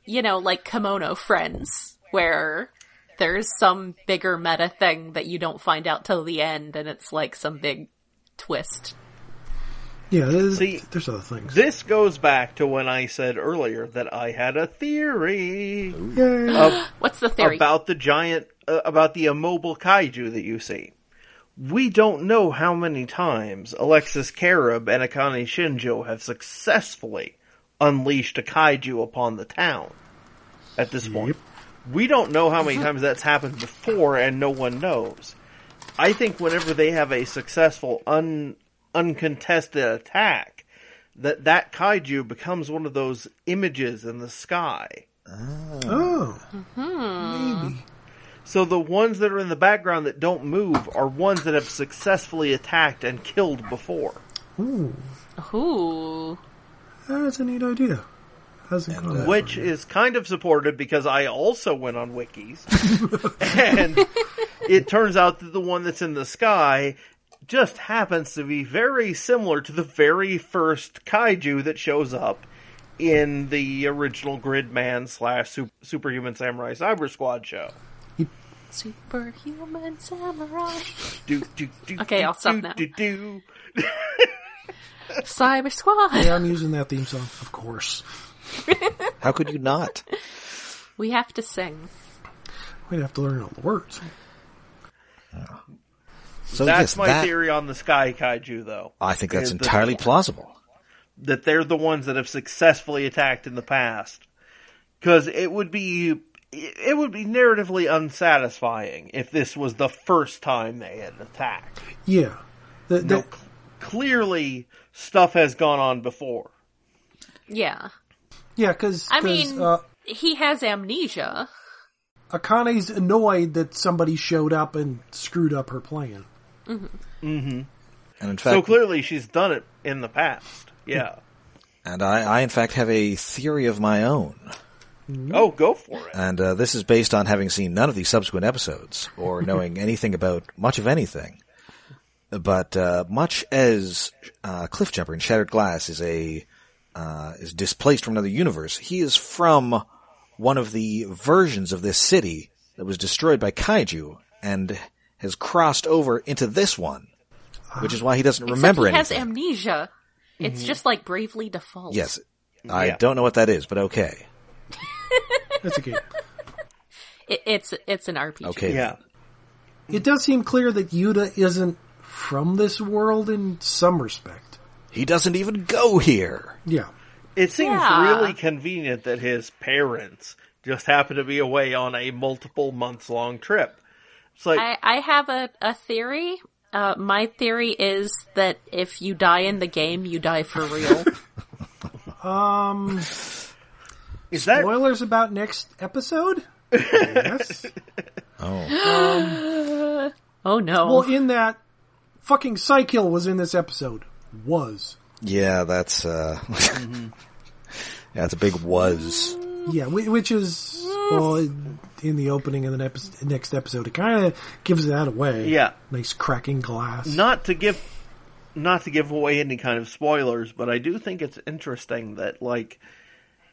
like Kimono Friends, where... There's some bigger meta thing that you don't find out till the end, and it's like some big twist. Yeah, there's other things. This goes back to when I said earlier that I had a theory. What's the theory? About the giant, about the immobile kaiju that you see. We don't know how many times Alexis Kerib and Akane Shinjo have successfully unleashed a kaiju upon the town at this point. We don't know how many times that's happened before, and no one knows. I think whenever they have a successful, uncontested attack, that kaiju becomes one of those images in the sky. Maybe. So the ones that are in the background that don't move are ones that have successfully attacked and killed before. Ooh. That's a neat idea. Which is kind of supported because I also went on wikis. And it turns out that the one that's in the sky just happens to be very similar to the very first kaiju that shows up in the original Gridman / Superhuman Samurai Cyber Squad show. Superhuman Samurai. Okay, I'll stop now. Cyber Squad. Yeah, I'm using that theme song, of course. How could you not? We have to sing. We'd have to learn all the words. So that's my theory on the Sky Kaiju, though. I think that's entirely plausible. That they're the ones that have successfully attacked in the past. Because it would be narratively unsatisfying if this was the first time they had attacked. Yeah. Clearly, stuff has gone on before. Yeah. Yeah, because... I mean, he has amnesia. Akane's annoyed that somebody showed up and screwed up her plan. Mm-hmm. Mm-hmm. And in fact, so clearly she's done it in the past. Yeah. And I in fact have a theory of my own. Oh, go for it. And this is based on having seen none of the subsequent episodes or knowing anything about much of anything. But much as Cliffjumper in Shattered Glass is displaced from another universe, he is from one of the versions of this city that was destroyed by Kaiju and has crossed over into this one, which is why he doesn't remember anything. Except he has amnesia. It's just like Bravely Default. Yes. Yeah. I don't know what that is, but okay. That's okay. It's an RPG. Okay. Yeah. It does seem clear that Yuta isn't from this world in some respect. He doesn't even go here. Yeah. It seems really convenient that his parents just happen to be away on a multiple months long trip. It's like, I have a theory. My theory is that if you die in the game, you die for real. Spoilers about next episode? Yes. Oh. Oh no. Well, in that, fucking Psykill was in this episode. Was. Yeah, that's yeah, it's a big was. Yeah, which is well in the opening of the next episode. It kind of gives that away. Yeah, nice cracking glass. Not to give away any kind of spoilers, but I do think it's interesting that like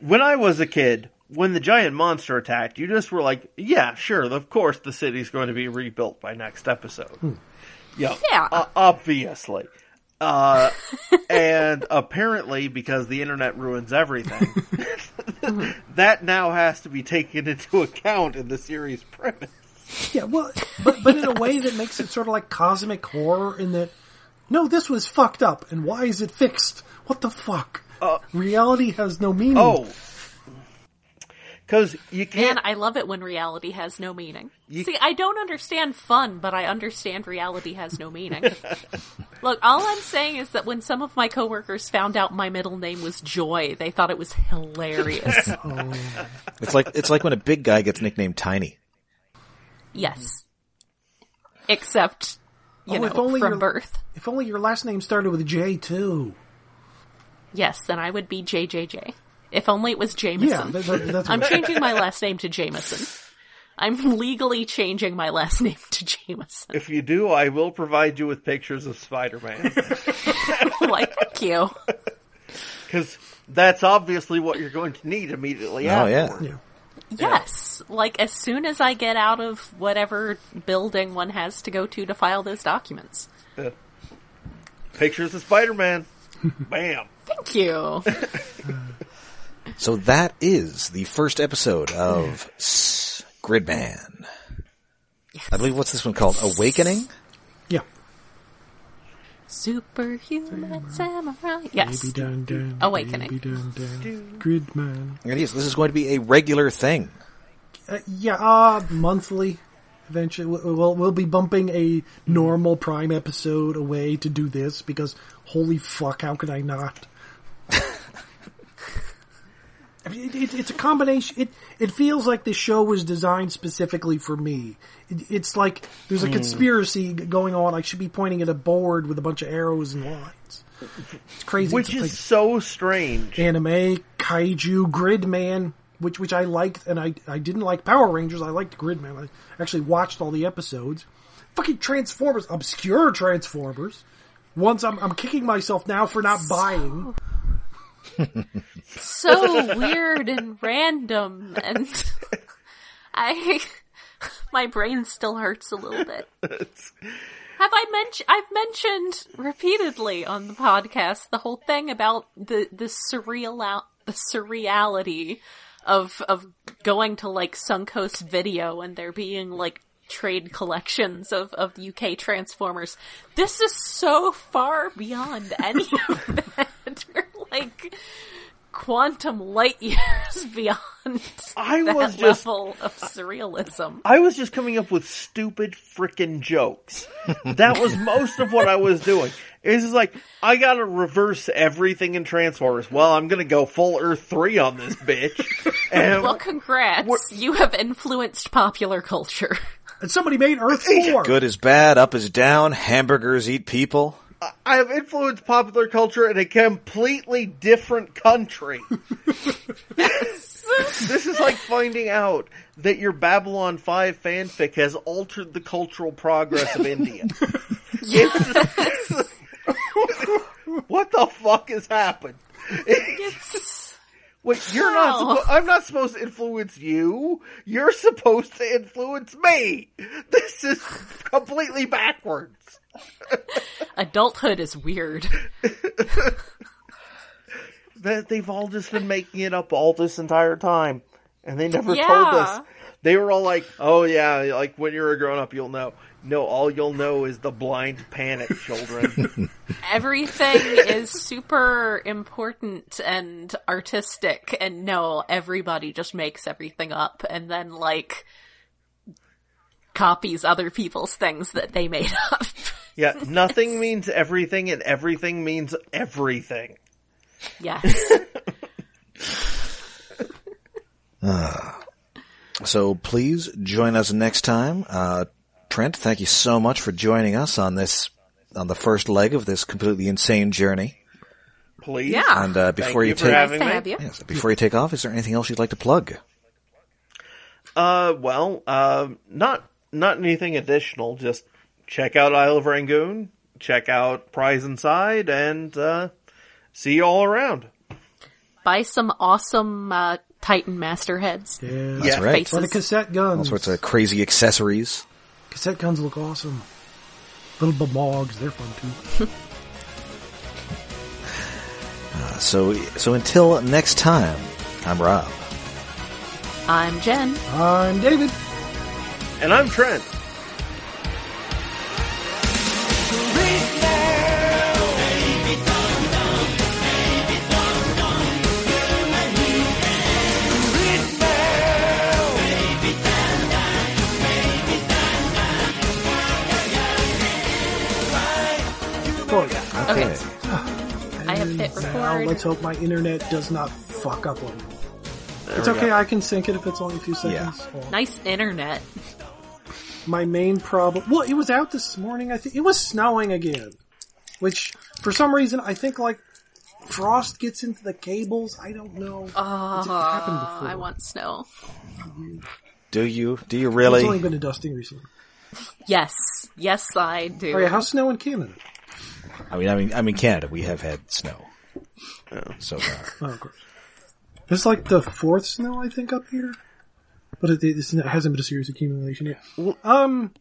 when I was a kid, when the giant monster attacked, you just were like, yeah, sure, of course the city's going to be rebuilt by next episode. Yeah, obviously. And apparently, because the internet ruins everything, that now has to be taken into account in the series premise. Yeah, well, but in a way that makes it sort of like cosmic horror in that, no, this was fucked up, and why is it fixed? What the fuck? Reality has no meaning. Oh. Because you can't... Man, I love it when reality has no meaning. See, I don't understand fun, but I understand reality has no meaning. Look, all I'm saying is that when some of my coworkers found out my middle name was Joy, they thought it was hilarious. Oh. It's like when a big guy gets nicknamed Tiny. Yes. Except, you know, from birth. If only your last name started with J, too. Yes, then I would be JJJ. If only it was Jameson. Yeah, that's I'm changing my last name to Jameson. I'm legally changing my last name to Jameson. If you do, I will provide you with pictures of Spider-Man. Like, thank you. Because that's obviously what you're going to need immediately afterward. Yeah. Yes. Like, as soon as I get out of whatever building one has to go to file those documents. Pictures of Spider-Man. Bam. Thank you. So that is the first episode of Gridman. Yes. I believe, what's this one called? Awakening? Yeah. Superhuman Samurai. Yes. Baby dun dun, Awakening. Baby dun dun. Gridman. And yes, this is going to be a regular thing. Monthly. Eventually, we'll be bumping a normal Prime episode away to do this because holy fuck, how could I not? I mean, it's a combination. It feels like this show was designed specifically for me. It's like there's a conspiracy going on. I should be pointing at a board with a bunch of arrows and lines. It's crazy. Which is like so strange. Anime, Kaiju, Gridman, which I liked, and I didn't like Power Rangers. I liked Gridman. I actually watched all the episodes. Fucking Transformers. Obscure Transformers. Once I'm kicking myself now for not buying. So weird and random, and my brain still hurts a little bit. I've mentioned repeatedly on the podcast the whole thing about the surreality of going to like Suncoast Video and there being like trade collections of UK Transformers. This is so far beyond any of that. We're like quantum light years beyond that level of surrealism. I was just coming up with stupid frickin' jokes. That was most of what I was doing. It's just like, I gotta reverse everything in Transformers. Well, I'm gonna go full Earth 3 on this bitch. And well, congrats. You have influenced popular culture. And somebody made Earth 4. Good is bad, up is down, hamburgers eat people. I have influenced popular culture in a completely different country. Yes. This is like finding out that your Babylon 5 fanfic has altered the cultural progress of India. Yes. What the fuck has happened? Yes. Wait, you're not I'm not supposed to influence you. You're supposed to influence me. This is completely backwards. Adulthood is weird. That they've all just been making it up all this entire time, and they never told us. They were all like, "Oh yeah, like when you're a grown up, you'll know." No, all you'll know is the blind panic, children. Everything is super important and artistic, and no, everybody just makes everything up, and then like copies other people's things that they made up. Yeah, nothing means everything, and everything means everything. Yes. So please join us next time. Trent, thank you so much for joining us on the first leg of this completely insane journey. Please. Yeah. And before you take off, is there anything else you'd like to plug? Not anything additional, just check out Isle of Rangoon, check out Prize Inside, and see you all around. Buy some awesome Titan Master heads. Yeah. That's right. For the cassette guns. All sorts of crazy accessories. Cassette guns look awesome. Little bomogs, they're fun too. So until next time, I'm Rob. I'm Jen. I'm David. And I'm Trent. Okay. I have hit record. Now let's hope my internet does not fuck up on me. It's okay, I can sync it if it's only a few seconds. Yeah. Nice internet. My main problem... Well, it was out this morning, I think. It was snowing again. Which, for some reason, I think, like, frost gets into the cables. I don't know. It's happened before. I want snow. Do you? Do you really? It's only been a dusting recently. Yes. Yes, I do. Oh yeah, how's snow in Canada? I mean, Canada, we have had snow. So far. Oh, of course. It's like the fourth snow, I think, up here. But it hasn't been a serious accumulation yet. Well,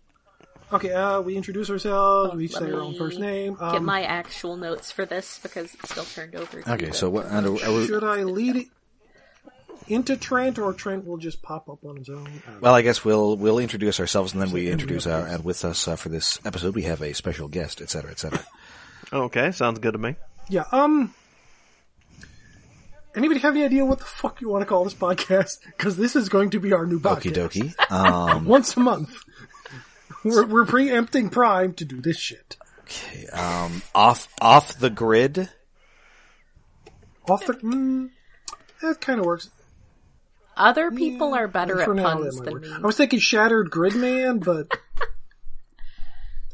okay, we introduce ourselves, we each say our own first name. Get my actual notes for this, because it's still turned over. Okay, so what... Should I lead it into Trent, or Trent will just pop up on his own? Well, I guess we'll introduce ourselves, and then we introduce our... And with us for this episode, we have a special guest, etc., etc. Okay, sounds good to me. Yeah, anybody have any idea what the fuck you want to call this podcast? Because this is going to be our new podcast. Okie dokie. Once a month. We're preempting Prime to do this shit. Okay, off the grid? That kind of works. Other people are better at puns than me. I was thinking Shattered Grid Man, but...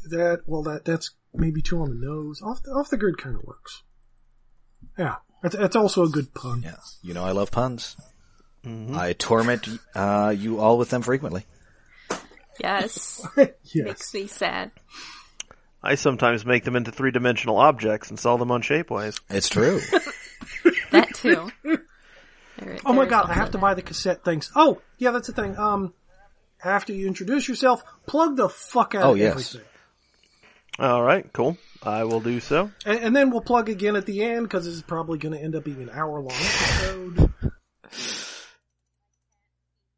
that's... Maybe two on the nose. Off the grid kind of works. Yeah. That's also a good pun. Yeah. You know I love puns. Mm-hmm. I torment you all with them frequently. Yes. Yes. Makes me sad. I sometimes make them into three-dimensional objects and sell them on Shapeways. It's true. That too. Oh my god, I have to buy the cassette things. Oh, yeah, that's the thing. After you introduce yourself, plug the fuck out of everything. All right, cool. I will do so. And then we'll plug again at the end, because this is probably going to end up being an hour-long episode.